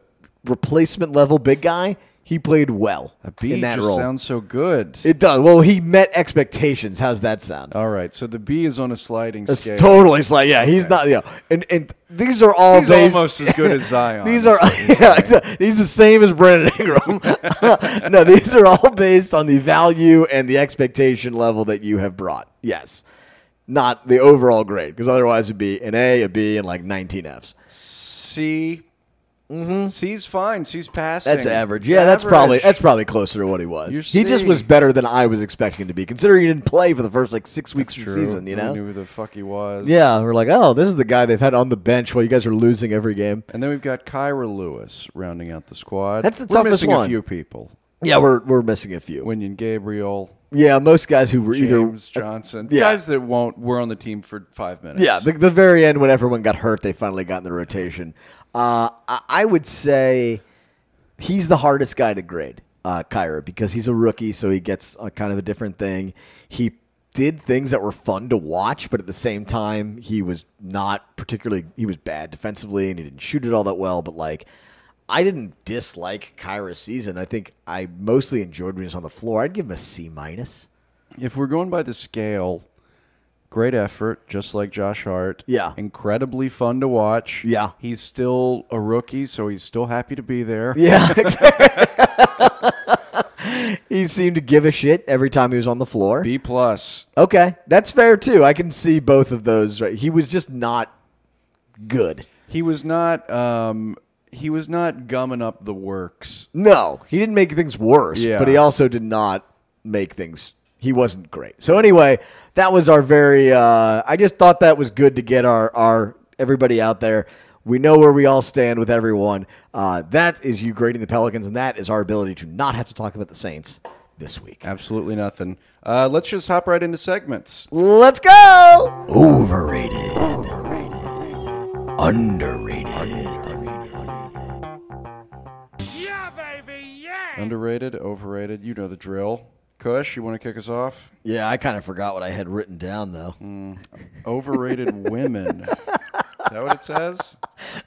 replacement level big guy, he played well in that role. A B just sounds so good. It does. Well, he met expectations. How's that sound? All right. So the B is on a sliding scale. It's totally sliding. Yeah, he's not. Yeah, and these are all. He's based, almost as good as Zion. These are. Yeah, he's the same as Brandon Ingram. No, these are all based on the value and the expectation level that you have brought. Yes. Not the overall grade, because otherwise it'd be an A, a B, and like 19 Fs. C. Mm-hmm. C's fine. C's passing. That's average. It's average. That's probably closer to what he was. He just was better than I was expecting him to be, considering he didn't play for the first like 6 weeks of the season. You know, we knew who the fuck he was. Yeah, we're like, oh, this is the guy they've had on the bench while you guys are losing every game. And then we've got Kyra Lewis rounding out the squad. That's the toughest one. We're missing a few people. Yeah, we're missing a few. Winyan Gabriel. Yeah, most guys who were James Johnson. Yeah. Guys that were on the team for 5 minutes. Yeah, the very end when everyone got hurt, they finally got in the rotation. I would say he's the hardest guy to grade, Kyra, because he's a rookie, so he gets a kind of a different thing. He did things that were fun to watch, but at the same time, he was not particularly – he was bad defensively, and he didn't shoot it all that well, but like – I didn't dislike Kyra's season. I think I mostly enjoyed when he was on the floor. I'd give him a C-. If we're going by the scale, great effort, just like Josh Hart. Yeah. Incredibly fun to watch. Yeah. He's still a rookie, so he's still happy to be there. Yeah. He seemed to give a shit every time he was on the floor. B+. Okay. That's fair, too. I can see both of those. Right. He was just not good. He was not... He was not gumming up the works. No, he didn't make things worse, but he also did not make things... He wasn't great. So anyway, that was our very... I just thought that was good to get our everybody out there. We know where we all stand with everyone. That is you grading the Pelicans, and that is our ability to not have to talk about the Saints this week. Absolutely nothing. Let's just hop right into segments. Let's go! Overrated. Underrated. Underrated, overrated, you know the drill. Kush, you want to kick us off? Yeah, I kind of forgot what I had written down, though. Overrated women. Is that what it says?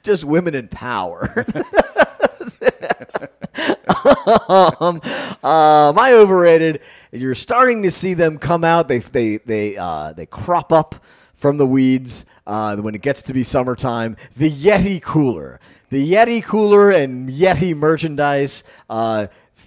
Just women in power. My overrated, you're starting to see them come out. They crop up from the weeds when it gets to be summertime. The Yeti cooler. The Yeti cooler and Yeti merchandise,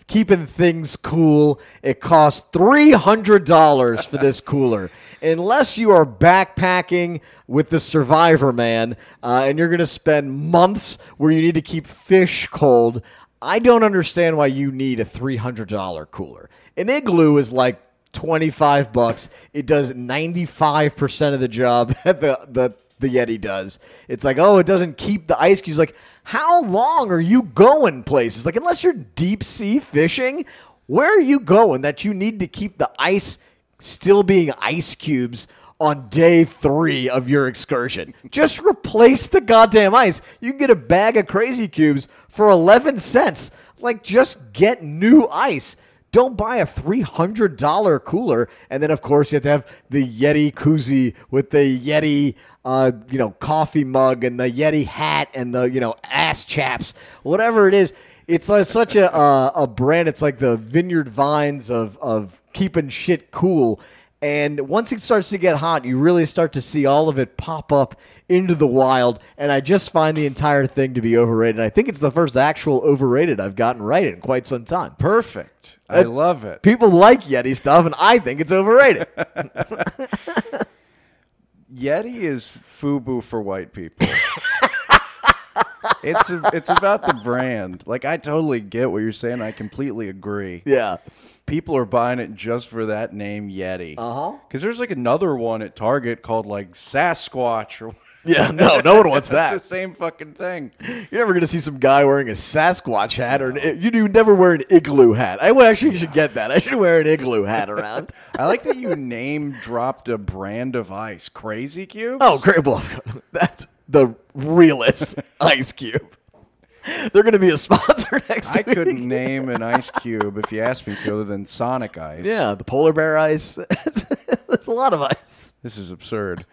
keeping things cool. It costs $300 for this cooler. Unless you are backpacking with the Survivor Man, and you're going to spend months where you need to keep fish cold, I don't understand why you need a $300 cooler. An igloo is like $25. It does 95% of the job that the Yeti does. It's like, oh, it doesn't keep the ice cubes. Like, how long are you going places? Like, unless you're deep sea fishing, where are you going that you need to keep the ice still being ice cubes on day 3 of your excursion? Just replace the goddamn ice. You can get a bag of crazy cubes for 11 cents. Like, just get new ice. Don't buy a $300 cooler. And then, of course, you have to have the Yeti koozie with the Yeti, coffee mug and the Yeti hat and the, ass chaps, whatever it is. It's like such a brand. It's like the Vineyard Vines of keeping shit cool. And once it starts to get hot, you really start to see all of it pop up into the wild. And I just find the entire thing to be overrated. I think it's the first actual overrated I've gotten right in quite some time. Perfect. I love it. People like Yeti stuff, and I think it's overrated. Yeti is FUBU for white people. It's about the brand. Like, I totally get what you're saying. I completely agree. Yeah. People are buying it just for that name, Yeti. Uh-huh. Because there's like another one at Target called like Sasquatch or whatever. Yeah, no one wants that. It's the same fucking thing. You're never going to see some guy wearing a Sasquatch hat or you never wear an igloo hat. I actually should get that. I should wear an igloo hat around. I like that you name dropped a brand of ice. Crazy Cubes? Oh, great. Well, that's the realest ice cube. They're going to be a sponsor next week. I couldn't name an ice cube if you asked me to, other than Sonic Ice. Yeah, the polar bear ice. There's a lot of ice. This is absurd.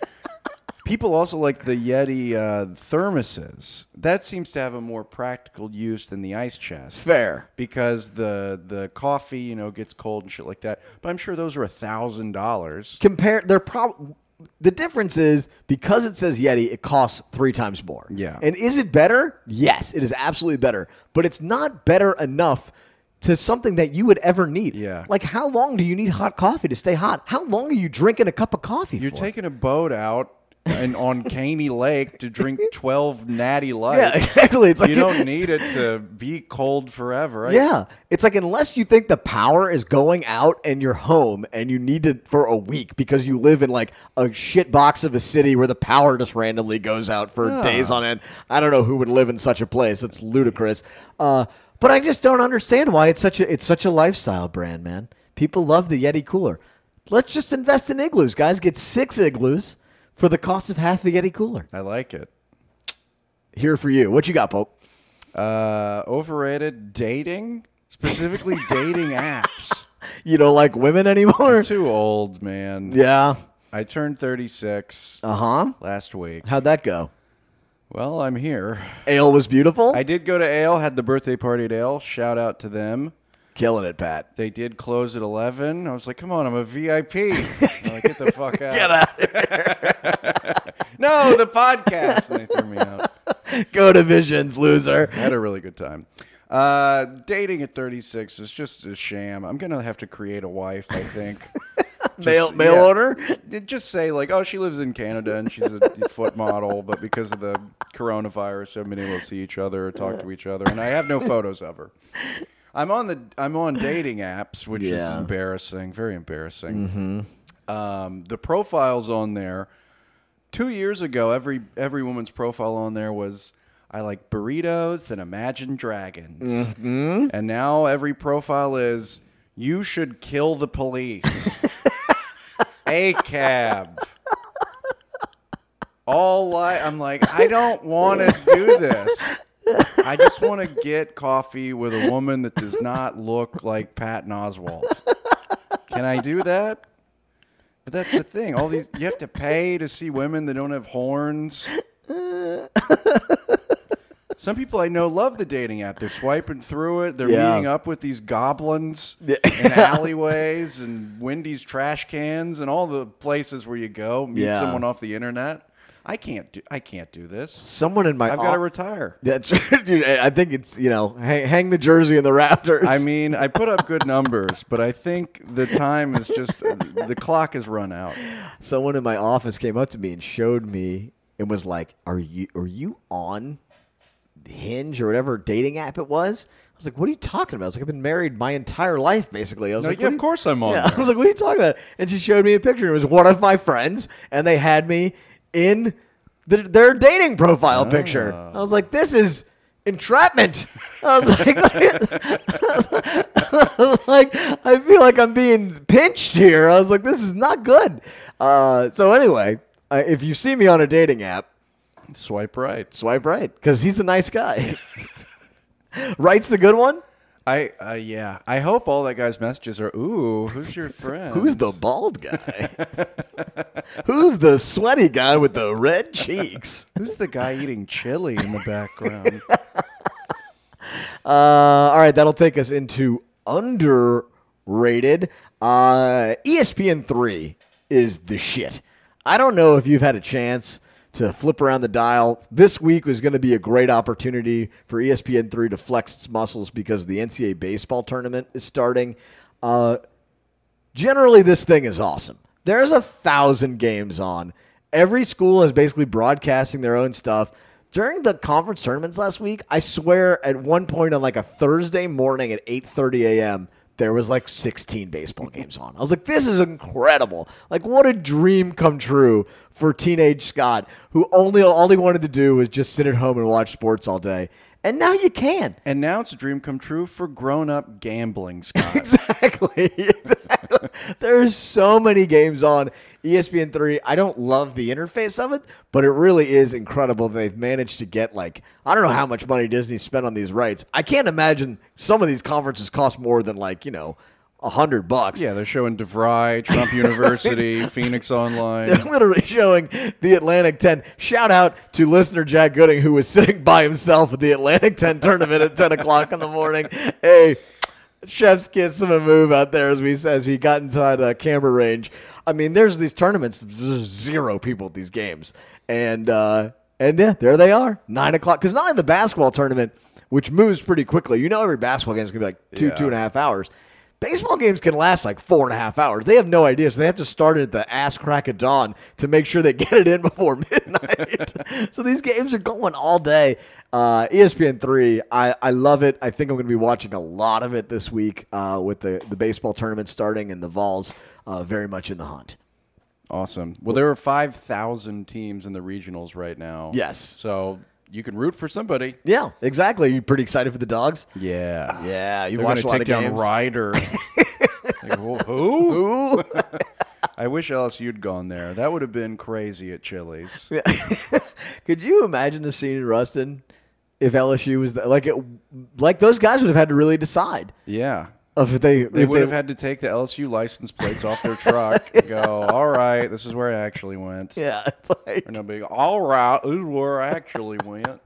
People also like the Yeti thermoses. That seems to have a more practical use than the ice chest. Fair. Because the coffee, you know, gets cold and shit like that. But I'm sure those are $1,000. The difference is, because it says Yeti, it costs 3 times more. Yeah. And is it better? Yes, it is absolutely better. But it's not better enough to something that you would ever need. Yeah. Like, how long do you need hot coffee to stay hot? How long are you drinking a cup of coffee for? You're taking a boat out and on Caney Lake to drink 12 natty lights. Yeah, exactly. It's like, you don't need it to be cold forever. Right? Yeah. It's like, unless you think the power is going out and you're home and you need it for a week because you live in like a shit box of a city where the power just randomly goes out for days on end. I don't know who would live in such a place. It's ludicrous. But I just don't understand why it's such a lifestyle brand, man. People love the Yeti cooler. Let's just invest in igloos, guys. Get 6 igloos. For the cost of half the Yeti cooler. I like it. Here for you. What you got, Pope? Overrated dating. Specifically dating apps. You don't like women anymore? I'm too old, man. Yeah. I turned 36 last week. How'd that go? Well, I'm here. Ale was beautiful? I did go to Ale. Had the birthday party at Ale. Shout out to them. Killing it, Pat. They did close at 11. I was like, come on, I'm a VIP. I'm like, get the fuck out. Get out of here. No, the podcast. And they threw me out. Go to Visions, loser. I had a really good time. Dating at 36 is just a sham. I'm going to have to create a wife, I think. Mail order? Just say, like, oh, she lives in Canada and she's a foot model, but because of the coronavirus, so many will see each other or talk to each other. And I have no photos of her. I'm on dating apps, which is embarrassing, very embarrassing. Mm-hmm. The profiles on there. 2 years ago, every woman's profile on there was, I like burritos and Imagine Dragons, and now every profile is, you should kill the police, ACAB. I'm like, I don't want to do this. I just want to get coffee with a woman that does not look like Patton Oswalt. Can I do that? But that's the thing. All these, you have to pay to see women that don't have horns. Some people I know love the dating app. They're swiping through it. They're meeting up with these goblins in alleyways and Wendy's trash cans and all the places where you go meet someone off the internet. I can't do this. Someone in my I've got to retire. That's dude. I think it's, you know, hang the jersey in the rafters. I mean, I put up good numbers, but I think the time is just the clock has run out. Someone in my office came up to me and showed me and was like, "Are you on Hinge or whatever dating app it was?" I was like, "What are you talking about?" I was like, "I've been married my entire life, basically." I was "Yeah, of course I'm on." Yeah. I was like, "What are you talking about?" And she showed me a picture. It was one of my friends, and they had me in their dating profile picture. I was like, this is entrapment. I was like, I feel like I'm being pinched here. I was like, this is not good. So anyway, if you see me on a dating app, swipe right, because he's a nice guy. Right's the good one. I hope all that guy's messages are, ooh, who's your friend? Who's the bald guy? Who's the sweaty guy with the red cheeks? Who's the guy eating chili in the background? All right, that'll take us into underrated. ESPN3 is the shit. I don't know if you've had a chance to flip around the dial. This week was going to be a great opportunity for ESPN3 to flex its muscles because the NCAA baseball tournament is starting. Generally, this thing is awesome. There's 1,000 games on. Every school is basically broadcasting their own stuff. During the conference tournaments last week, I swear at one point on like a Thursday morning at 8:30 a.m., there was like 16 baseball games on. I was like, this is incredible. Like, what a dream come true for teenage Scott, who all he wanted to do was just sit at home and watch sports all day. And now you can. And now it's a dream come true for grown-up gambling Scott. Exactly. There's so many games on ESPN3. I don't love the interface of it, but it really is incredible. They've managed to get, like, I don't know how much money Disney spent on these rights. I can't imagine some of these conferences cost more than, like, you know, $100. Yeah, they're showing DeVry, Trump University, Phoenix Online. They're literally showing the Atlantic 10. Shout out to listener Jack Gooding, who was sitting by himself at the Atlantic 10 tournament at 10 o'clock in the morning. Hey, chef's kiss of a move out there, as he says. He got inside camera range. I mean, there's these tournaments, there's zero people at these games. And yeah, there they are, 9 o'clock. Because not in the basketball tournament, which moves pretty quickly. You know every basketball game is going to be like two and a half hours. Baseball games can last like 4.5 hours. They have no idea, so they have to start at the ass crack of dawn to make sure they get it in before midnight. So these games are going all day. ESPN3, I love it. I think I'm going to be watching a lot of it this week with the baseball tournament starting and the Vols very much in the hunt. Awesome. Well, there are 5,000 teams in the regionals right now. Yes. So you can root for somebody. Yeah, exactly. You pretty excited for the Dogs? Yeah. Yeah, you watch a lot of games. They're going to take down Ryder. Like, who? I wish LSU'd gone there. That would have been crazy at Chili's. Yeah. Could you imagine the scene in Ruston if LSU was there? Like those guys would have had to really decide. Yeah. They would have had to take the LSU license plates off their truck and go, all right, this is where I actually went. Yeah. It's like, or no big, all right, this is where I actually went.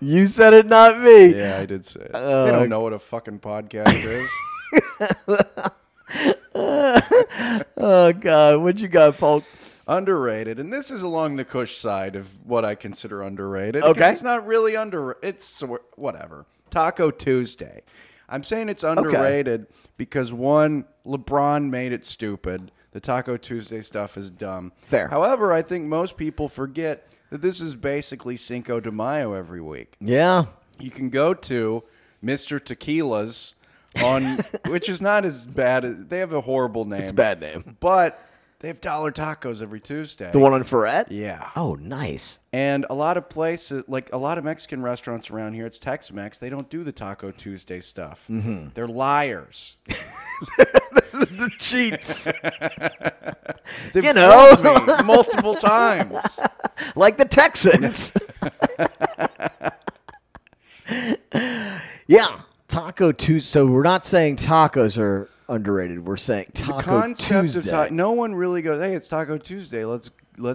You said it, not me. Yeah, I did say it. They don't know what a fucking podcast is. Oh, God. What you got, Polk? Underrated, and this is along the Kush side of what I consider underrated. Okay, it's not really underrated. It's whatever. Taco Tuesday. I'm saying it's underrated because one, LeBron made it stupid. The Taco Tuesday stuff is dumb. Fair. However, I think most people forget that this is basically Cinco de Mayo every week. Yeah, you can go to Mr. Tequila's on, which is not as bad as they have a horrible name. It's a bad name, but. They have dollar tacos every Tuesday. The one on Ferret? Yeah. Oh, nice. And a lot of places, like a lot of Mexican restaurants around here, it's Tex-Mex. They don't do the Taco Tuesday stuff. Mm-hmm. They're liars. The cheats. You know. Me multiple times. Like the Texans. Yeah. Taco Tuesday. So we're not saying tacos are... underrated. We're saying Taco Tuesday. No one really goes, hey, it's Taco Tuesday. Let's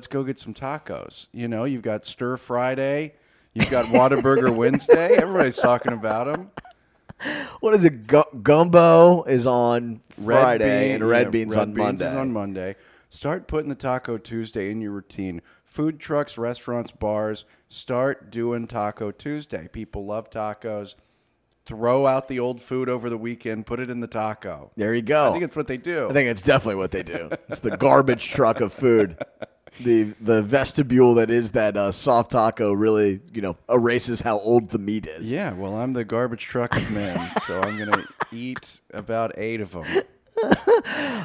go get some tacos. You know, you've got Stir Friday. You've got Whataburger Wednesday. Everybody's talking about them. What is it? Gumbo is on Friday and red beans is on Monday. Start putting the Taco Tuesday in your routine. Food trucks, restaurants, bars, start doing Taco Tuesday. People love tacos. Throw out the old food over the weekend, put it in the taco. There you go. I think it's what they do. I think it's definitely what they do. It's the garbage truck of food. The vestibule that is that soft taco really, you know, erases how old the meat is. Yeah, well, I'm the garbage truck of men, so I'm going to eat about 8 of them.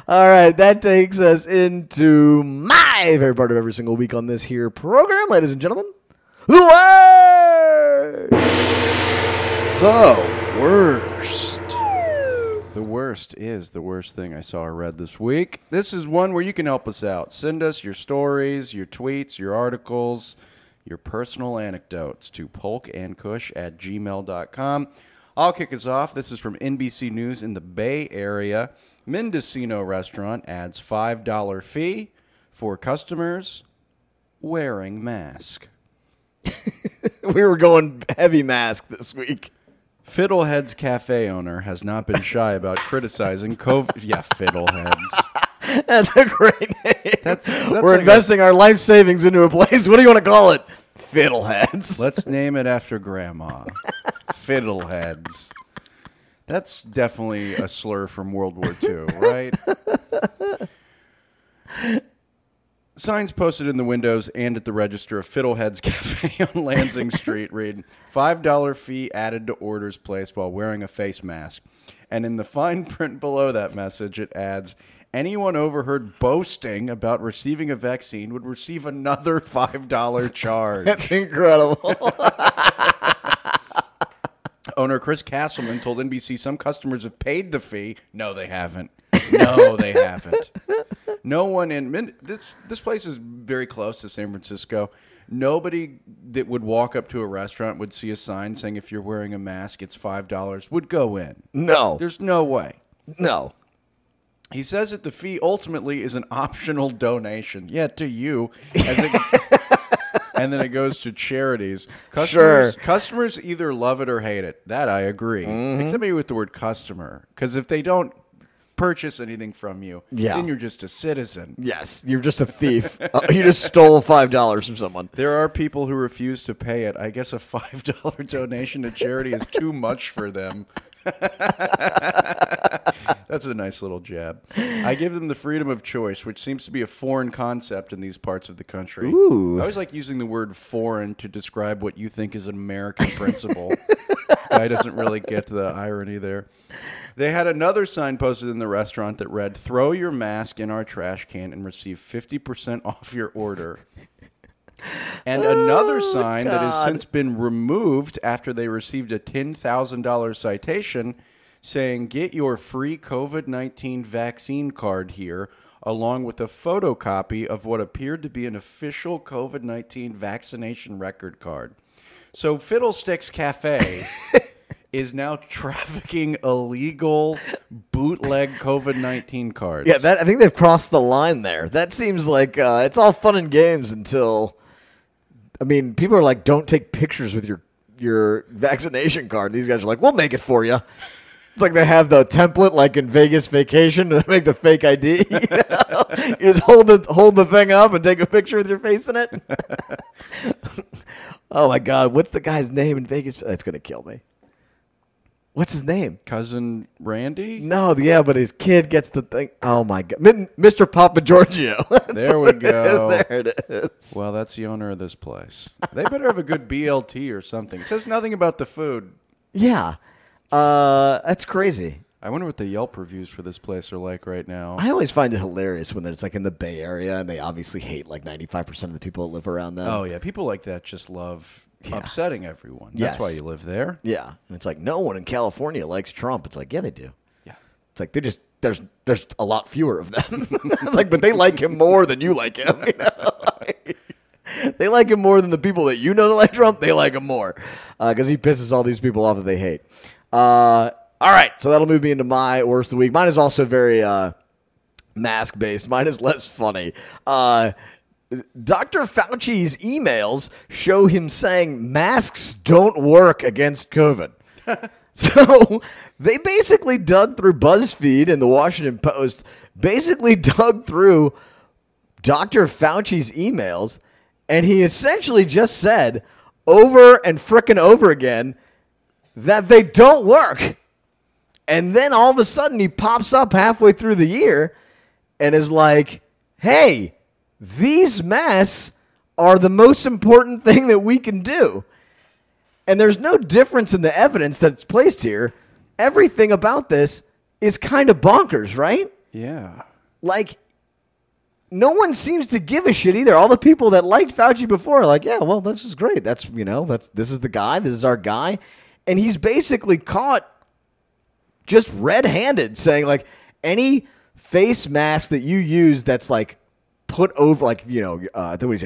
All right, that takes us into my favorite part of every single week on this here program. Ladies and gentlemen, the way! The worst. The worst is the worst thing I saw or read this week. This is one where you can help us out. Send us your stories, your tweets, your articles, your personal anecdotes to polkandkush@gmail.com. I'll kick us off. This is from NBC News in the Bay Area. Mendocino restaurant adds $5 fee for customers wearing mask. We were going heavy mask this week. Fiddleheads Cafe owner has not been shy about criticizing COVID. Yeah, Fiddleheads. That's a great name. That's we're like investing our life savings into a place. What do you want to call it? Fiddleheads. Let's name it after Grandma. Fiddleheads. That's definitely a slur from World War II, right? Signs posted in the windows and at the register of Fiddleheads Cafe on Lansing Street read, $5 fee added to orders placed while wearing a face mask. And in the fine print below that message, it adds, anyone overheard boasting about receiving a vaccine would receive another $5 charge. That's incredible. Owner Chris Castleman told NBC some customers have paid the fee. No, they haven't. No, they haven't. No one in this place is very close to San Francisco. Nobody that would walk up to a restaurant would see a sign saying if you're wearing a mask, it's $5, would go in. No. There's no way. No. He says that the fee ultimately is an optional donation. Yeah, to you. And then it goes to charities. Customers either love it or hate it. That I agree. Mm-hmm. Except maybe with the word customer. Because if they don't purchase anything from you, then you're just a citizen. Yes, you're just a thief. You just stole $5 from someone. There are people who refuse to pay it. I guess a $5 donation to charity is too much for them. That's a nice little jab. I give them the freedom of choice, which seems to be a foreign concept in these parts of the country. Ooh. I always like using the word foreign to describe what you think is an American principle. Guy doesn't really get the irony there. They had another sign posted in the restaurant that read, "Throw your mask in our trash can and receive 50% off your order." And another sign that has since been removed after they received a $10,000 citation saying, "Get your free COVID-19 vaccine card here," along with a photocopy of what appeared to be an official COVID-19 vaccination record card. So Fiddleheads Cafe is now trafficking illegal bootleg COVID-19 cards. Yeah, I think they've crossed the line there. That seems like it's all fun and games until... I mean, people are like, don't take pictures with your vaccination card. These guys are like, we'll make it for you. It's like they have the template, like in Vegas Vacation, they make the fake ID. You know? You just hold the thing up and take a picture with your face in it. Oh, my God. What's the guy's name in Vegas? That's going to kill me. What's his name? Cousin Randy? No, yeah, but his kid gets the thing. Oh, my God. Mr. Papa Giorgio. There we go. There it is. Well, that's the owner of this place. They better have a good BLT or something. It says nothing about the food. Yeah. That's crazy. I wonder what the Yelp reviews for this place are like right now. I always find it hilarious when it's like in the Bay Area, and they obviously hate like 95% of the people that live around them. Oh, yeah. People like that just love... Yeah. Upsetting everyone. That's why you live there. Yeah. And it's like, no one in California likes Trump. It's like, yeah, they do. Yeah. It's like, they just, there's a lot fewer of them. It's like, but they like him more than you like him. You know? They like him more than the people that you know that like Trump. They like him more because he pisses all these people off that they hate. All right. So that'll move me into my worst of the week. Mine is also very mask-based. Mine is less funny. Dr. Fauci's emails show him saying masks don't work against COVID. So they basically dug through BuzzFeed and the Washington Post, basically dug through Dr. Fauci's emails, and he essentially just said over and frickin' over again that they don't work. And then all of a sudden he pops up halfway through the year and is like, hey, these masks are the most important thing that we can do. And there's no difference in the evidence that's placed here. Everything about this is kind of bonkers, right? Yeah. Like, no one seems to give a shit either. All the people that liked Fauci before are like, yeah, well, this is great. That's, you know, this is the guy. This is our guy. And he's basically caught just red-handed saying, like, any face mask that you use that's, like, put over, like, you know,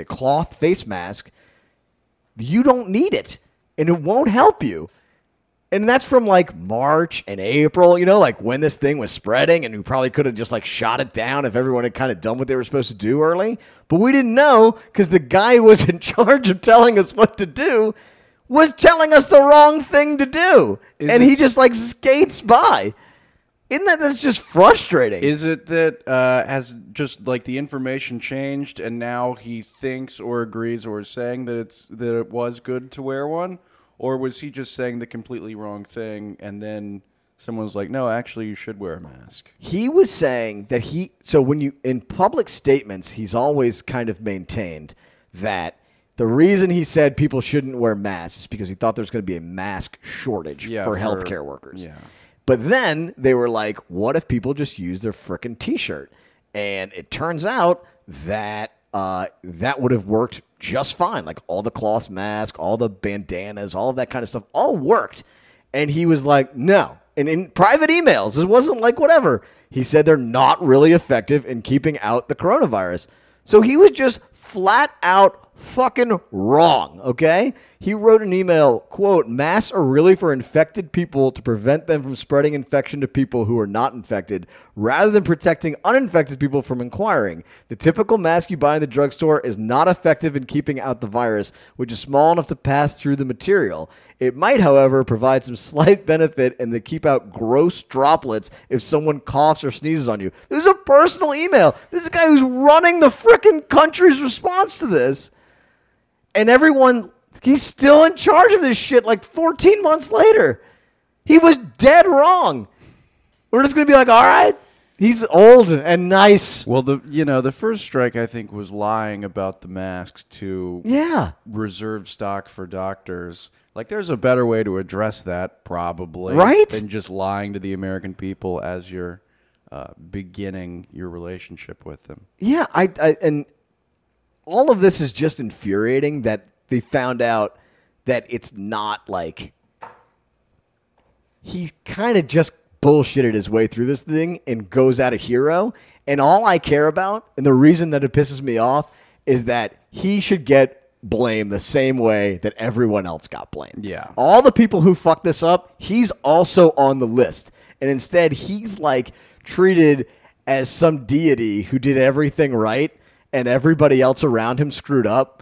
cloth face mask, you don't need it, and it won't help you. And that's from, like, March and April, you know, like, when this thing was spreading, and we probably could have just, like, shot it down if everyone had kind of done what they were supposed to do early. But we didn't know, because the guy who was in charge of telling us what to do was telling us the wrong thing to do. He just, like, skates by. Isn't that's just frustrating? Is it that has just like the information changed and now he thinks or agrees or is saying that it was good to wear one? Or was he just saying the completely wrong thing and then someone's like, no, actually you should wear a mask? He was saying that in public statements, he's always kind of maintained that the reason he said people shouldn't wear masks is because he thought there's going to be a mask shortage for healthcare workers. Yeah. But then they were like, what if people just use their frickin' T-shirt? And it turns out that that would have worked just fine. Like all the cloth masks, all the bandanas, all of that kind of stuff all worked. And he was like, no, and in private emails. It wasn't like whatever. He said they're not really effective in keeping out the coronavirus. So he was just flat out fucking wrong, okay? He wrote an email, quote, masks are really for infected people to prevent them from spreading infection to people who are not infected, rather than protecting uninfected people from acquiring. The typical mask you buy in the drugstore is not effective in keeping out the virus, which is small enough to pass through the material. It might, however, provide some slight benefit and they keep out gross droplets if someone coughs or sneezes on you. This is a personal email. This is a guy who's running the frickin' country's response to this. And everyone, he's still in charge of this shit like 14 months later. He was dead wrong. We're just going to be like, all right, he's old and nice. Well, the first strike, I think, was lying about the masks to reserve stock for doctors. Like, there's a better way to address that, probably, right? Than just lying to the American people as you're beginning your relationship with them. Yeah, and all of this is just infuriating that they found out that it's not like he kind of just bullshitted his way through this thing and goes out a hero. And all I care about, and the reason that it pisses me off, is that he should get blamed the same way that everyone else got blamed. Yeah. All the people who fucked this up, he's also on the list. And instead, he's like treated as some deity who did everything right and everybody else around him screwed up.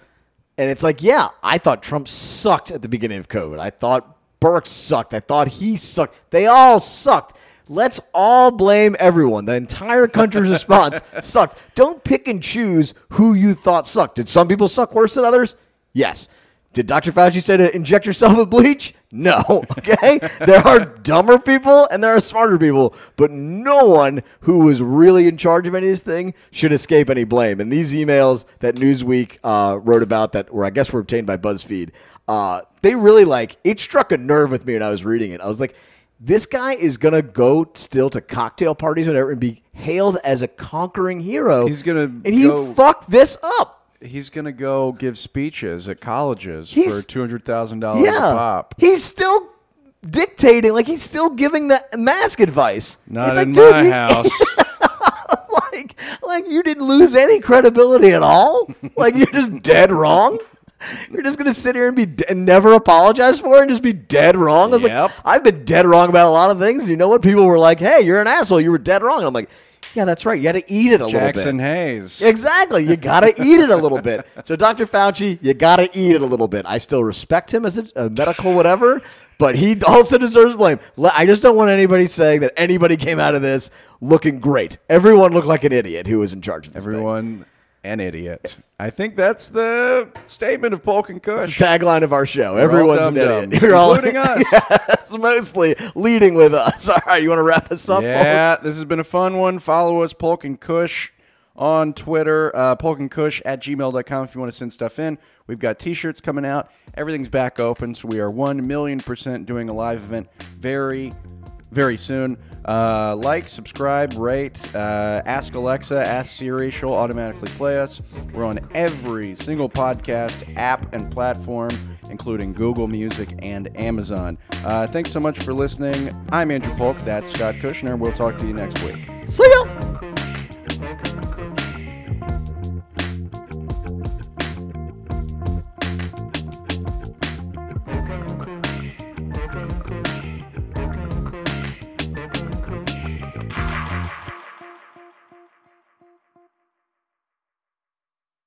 And it's like, yeah, I thought Trump sucked at the beginning of COVID. I thought Burke sucked. I thought he sucked. They all sucked. Let's all blame everyone. The entire country's response sucked. Don't pick and choose who you thought sucked. Did some people suck worse than others? Yes. Did Dr. Fauci say to inject yourself with bleach? No. Okay? There are dumber people and there are smarter people, but no one who was really in charge of any of this thing should escape any blame. And these emails that Newsweek wrote about that were, I guess, were obtained by BuzzFeed, they really, like, it struck a nerve with me when I was reading it. I was like, this guy is going to go still to cocktail parties and be hailed as a conquering hero. He's going to he fucked this up. He's going to go give speeches at colleges for $200,000 a pop. He's still dictating. Like, he's still giving the mask advice. Not like, in my house. like, you didn't lose any credibility at all. Like, you're just dead wrong. You're just going to sit here and never apologize for it and just be dead wrong. I was like, I've been dead wrong about a lot of things. You know what? People were like, hey, you're an asshole. You were dead wrong. And I'm like, yeah, that's right. You got to eat it a little bit. Jackson Hayes. Exactly. You got to eat it a little bit. So Dr. Fauci, you got to eat it a little bit. I still respect him as a medical whatever, but he also deserves blame. I just don't want anybody saying that anybody came out of this looking great. Everyone looked like an idiot who was in charge of this thing. An idiot. I think that's the statement of Polk and Kush. It's the tagline of our show. Everyone's an idiot. You're including us. Yes, mostly leading with us. All right, you want to wrap us up? Yeah, Polk? This has been a fun one. Follow us, Polk and Kush, on Twitter, polkandkush@gmail.com if you want to send stuff in. We've got T-shirts coming out. Everything's back open, so we are 1,000,000% doing a live event very, very soon. Like, subscribe, rate, ask Alexa, ask Siri. She'll automatically play us. We're on every single podcast app and platform, including Google Music and Amazon. Thanks so much for listening. I'm Andrew Polk. That's Scott Kushner. We'll talk to you next week. See ya!